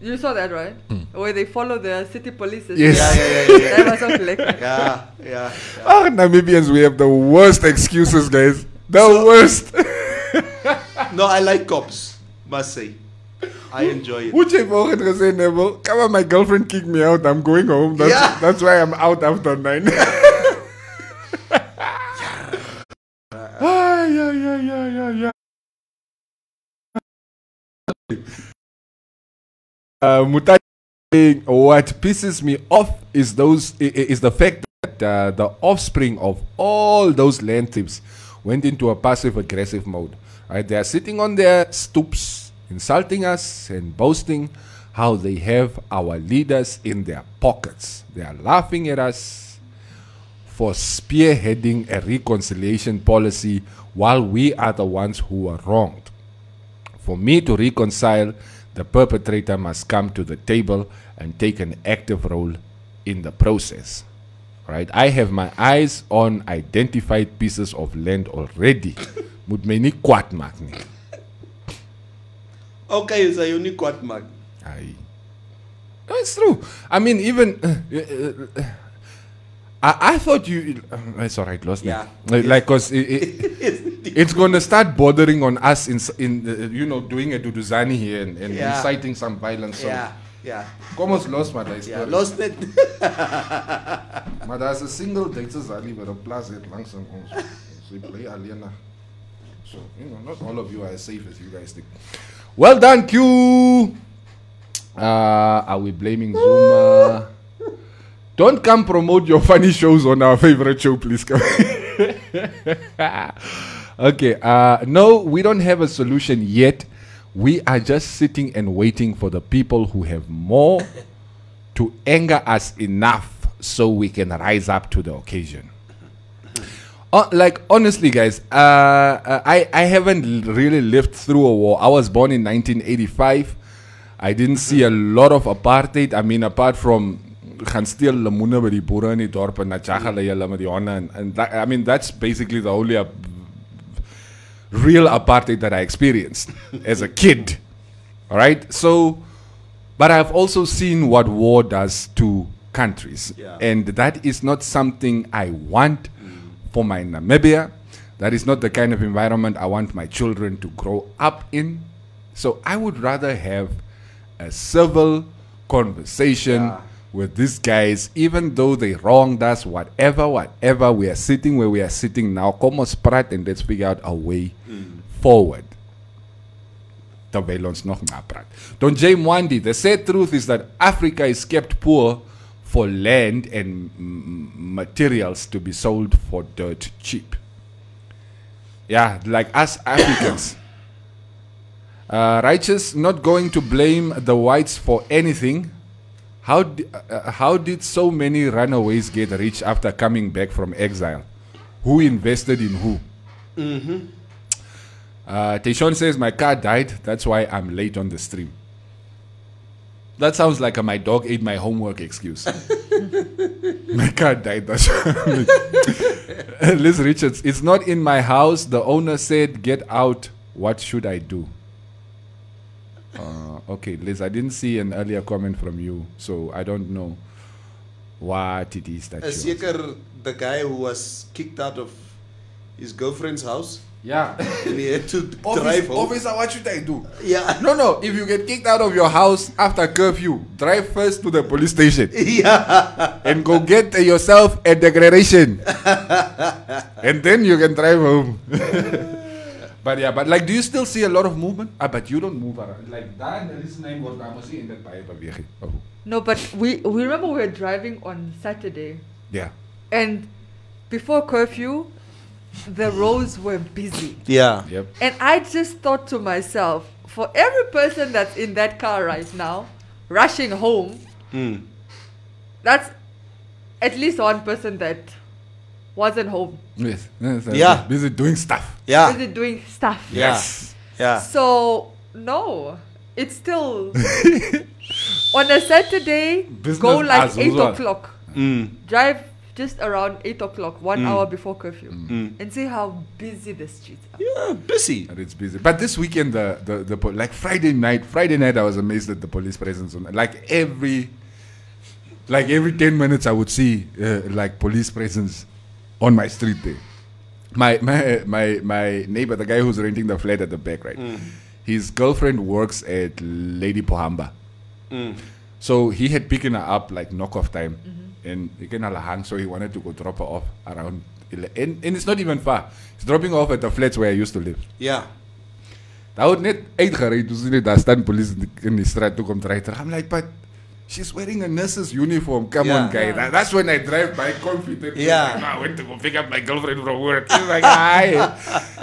You saw that, right? Mm. Where they follow the city police. Yes. Yeah, yeah, yeah. yeah. That was so collective. Yeah, yeah. yeah. Oh, Namibians, we have the worst excuses, guys. The so, worst. No, I like cops, must say. I enjoy it. Come on, my girlfriend kicked me out. I'm going home. That's, yeah. that's why I'm out after nine. yeah, yeah, yeah, yeah, yeah. Uh, Mutai, what pisses me off is those is the fact that uh, the offspring of all those land thieves went into a passive aggressive mode. Right? They are sitting on their stoops, insulting us and boasting how they have our leaders in their pockets. They are laughing at us for spearheading a reconciliation policy while we are the ones who were wronged. For me to reconcile, the perpetrator must come to the table and take an active role in the process. Right? I have my eyes on identified pieces of land already. Moet my nie kwaad maak nie. Okay, so you nie kwaad maak. Aye. No, it's true. I mean, even uh, uh, uh, I, I thought you. Uh, it's alright, lost yeah. me. Like, yes. cause it, it, it's gonna start bordering on us in, in uh, you know, doing a Duduzane here and, and yeah. inciting some violence. So. Yeah, yeah. Almost lost my dice. Yeah, lost it. But there's a single data zali with a plus at langsam ons. So play aliena. So you know, not all of you are as safe as you guys think. Well done, Q. Uh, are we blaming Zuma? Don't come promote your funny shows on our favorite show, please. Come. Okay. Uh, no, we don't have a solution yet. We are just sitting and waiting for the people who have more to anger us enough so we can rise up to the occasion. Uh, like, honestly, guys, uh, I, I haven't really lived through a war. I was born in nineteen eighty-five. I didn't see a lot of apartheid. I mean, apart from... And that, I mean, that's basically the only uh, real apartheid that I experienced as a kid. All right? So, but I've also seen what war does to countries. Yeah. And that is not something I want mm. for my Namibia. That is not the kind of environment I want my children to grow up in. So I would rather have a civil conversation yeah. with these guys, even though they wronged us, whatever, whatever. We are sitting where we are sitting now. Como sprat, and let's figure out a way mm. forward. Don J. Mwandi, the sad truth is that Africa is kept poor for land and m materials to be sold for dirt cheap. Yeah, like us Africans. uh, righteous, not going to blame the whites for anything. How, d uh, how did so many runaways get rich after coming back from exile? Who invested in who? Mm-hmm. Uh, Tayshawn says, my car died, that's why I'm late on the stream. That sounds like a my dog ate my homework excuse. My car died, that's Liz Richards, it's not in my house, the owner said get out, what should I do? Uh, okay, Liz, I didn't see an earlier comment from you, so I don't know what it is that uh, you... Zeker, the guy who was kicked out of his girlfriend's house. Yeah. And he had to office, drive home. Officer, what should I do? Yeah. No, no. If you get kicked out of your house after curfew, drive first to the police station. Yeah. And go get uh, yourself a declaration. And then you can drive home. But yeah, but like, do you still see a lot of movement? Ah, but you don't move around. Like, that is the name of Ramosi in that Baye. No, but we, we remember we were driving on Saturday. Yeah. And before curfew, the roads were busy. Yeah. Yep. And I just thought to myself, for every person that's in that car right now, rushing home, mm. that's at least one person that wasn't home. Yes. yes yeah. Right. Busy doing stuff. Yeah. Busy doing stuff. Yes. Yeah. So, no. It's still... on a Saturday, business go like eight o'clock. Mm. Drive... just around eight o'clock, one mm. hour before curfew. Mm. Mm. And see how busy the streets are. Yeah, busy. And it's busy. But this weekend, the, the, the po like Friday night, Friday night I was amazed at the police presence. On, like every like every ten minutes I would see uh, like police presence on my street there. My, my, my, my neighbor, the guy who's renting the flat at the back, right? Mm. His girlfriend works at Lady Pohamba. Mm. So he had picked her up like knockoff time. Mm-hmm. And so he wanted to go drop her off around eleven. And, and it's not even far. It's dropping off at the flats where I used to live. Yeah. I would net eight to see the stand police in the street to come try to. I'm like, but she's wearing a nurse's uniform. Come yeah. on, guy. That, that's when I drive by confident. Yeah. I went to go pick up my girlfriend from work. She's like, aye.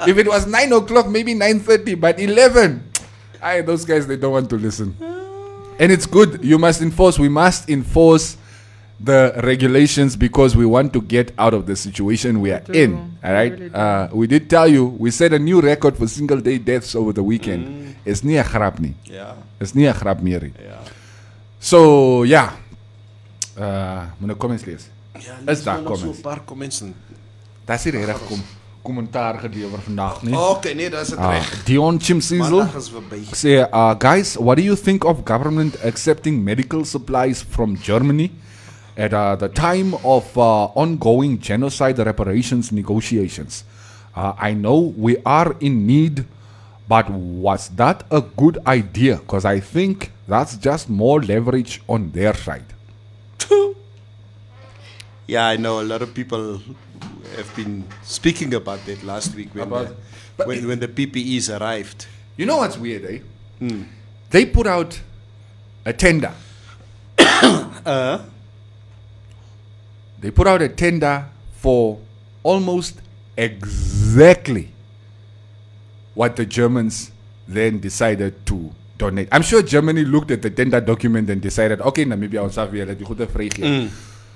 If it was nine o'clock, maybe nine thirty, but eleven. Aye, those guys, they don't want to listen. And it's good. You must enforce. We must enforce the regulations because we want to get out of the situation we are in. All right. Really uh, we did tell you, we set a new record for single day deaths over the weekend. Mm. It's near Grabni. Yeah. It's near Grabmiri. Yeah. So, yeah. Uh, my comments, please. Yeah, is daar comments? Een paar comments. Daar is hier erg commentaar geleverd vandaag, nee? Oké, nee, dat is het recht. Dion Chimsizel say, uh, guys, what do you think of government accepting medical supplies from Germany at uh, the time of uh, ongoing genocide reparations negotiations? Uh, I know we are in need, but was that a good idea? Because I think that's just more leverage on their side. Yeah, I know a lot of people have been speaking about that last week when, about, the, when, when the P P Es arrived. You know what's weird, eh? Mm. They put out a tender. uh They put out a tender for almost exactly what the Germans then decided to donate. I'm sure Germany looked at the tender document and decided, okay, Namibia on Savia, let you go to Freya.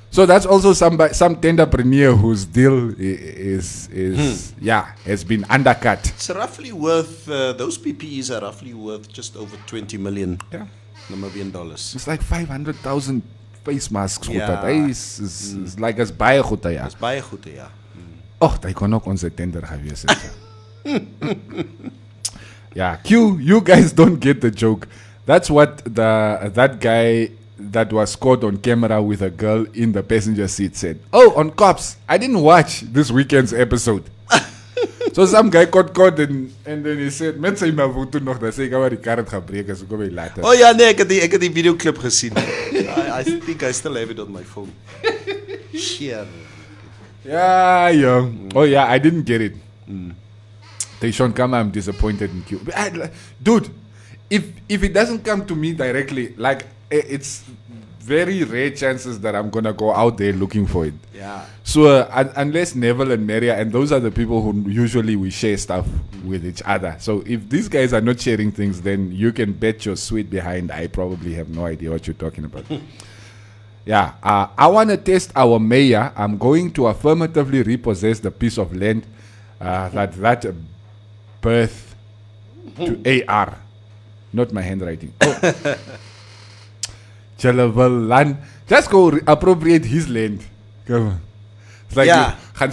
So that's also some some tenderpreneur whose deal is is hmm. yeah has been undercut. It's roughly worth uh, those P P Es are roughly worth just over twenty million yeah. Namibian dollars. It's like five hundred thousand. Face masks, yeah. Hey, is, is, mm. is like as baie goede ja. As baie goede ja. Och, hy kon ook ons tender gewees het. Yeah, Q, you guys don't get the joke. That's what the that guy that was caught on camera with a girl in the passenger seat said. Oh, on Cops. I didn't watch this weekend's episode. So some guy got caught and, and then he said, "Mensen in mijn voeten nog dat ze ik maar die kaart gaan breken, zo kom je later." Oh ja, nee, ik heb die, ik heb die videoclip gezien. I, I think I still have it on my phone. Shit. Yeah, yeah. Oh yeah, I didn't get it. Mm. Tayshaun Kama, I'm disappointed in Q. I, dude, if if it doesn't come to me directly, like it's very rare chances that I'm gonna go out there looking for it. Yeah. So uh, un- unless Neville and Maria, and those are the people who usually we share stuff with each other. So if these guys are not sharing things, then you can bet your sweet behind I probably have no idea what you're talking about. Yeah. Uh, I wanna test our mayor. I'm going to affirmatively repossess the piece of land. Uh, that that birth to A R, not my handwriting. Oh. Just go re- appropriate his land. Come on, it's like yeah. You,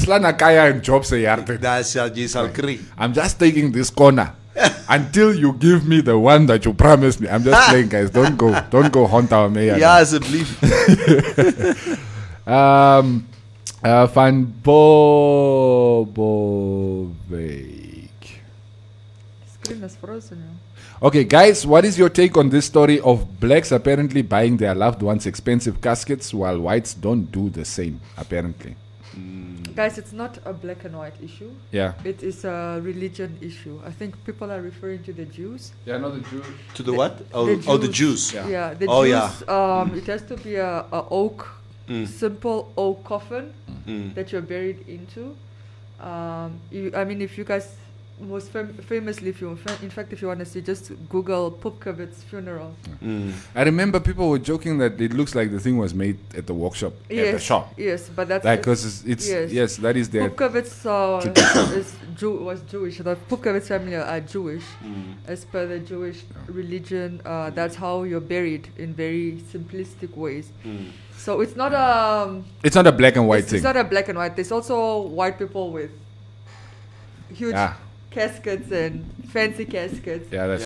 I'm just taking this corner until you give me the one that you promised me. I'm just playing, guys. Don't go, don't go haunt our mayor. Yeah, it's a belief. um. Uh, Van Bobovik. Screen is frozen. Okay, guys, what is your take on this story of blacks apparently buying their loved ones expensive caskets while whites don't do the same, apparently? Mm. Guys, it's not a black and white issue. Yeah. It is a religion issue. I think people are referring to the Jews. Yeah, not the Jews. To the, the what? Oh, the Jews. Oh, the Jews. Yeah, yeah the oh, Jews. Yeah. Um, it has to be a, a oak. Mm. Simple old coffin mm. that you're buried into. Um, you, I mean, if you guys, most fam- famously, if you, in fact, if you want to see, just Google Popkovitz funeral. Mm. I remember people were joking that it looks like the thing was made at the workshop, yes, at the shop. Yes, but that's because like, it's, it's yes. yes, that is their Popkovitz uh, is Jew, was Jewish. The Popkovitz family are Jewish, mm. as per the Jewish religion. Uh, that's how you're buried in very simplistic ways. Mm. So it's not a... It's not a black and white it's, thing. It's not a black and white. There's also white people with huge yeah. caskets and fancy caskets. Yeah, that's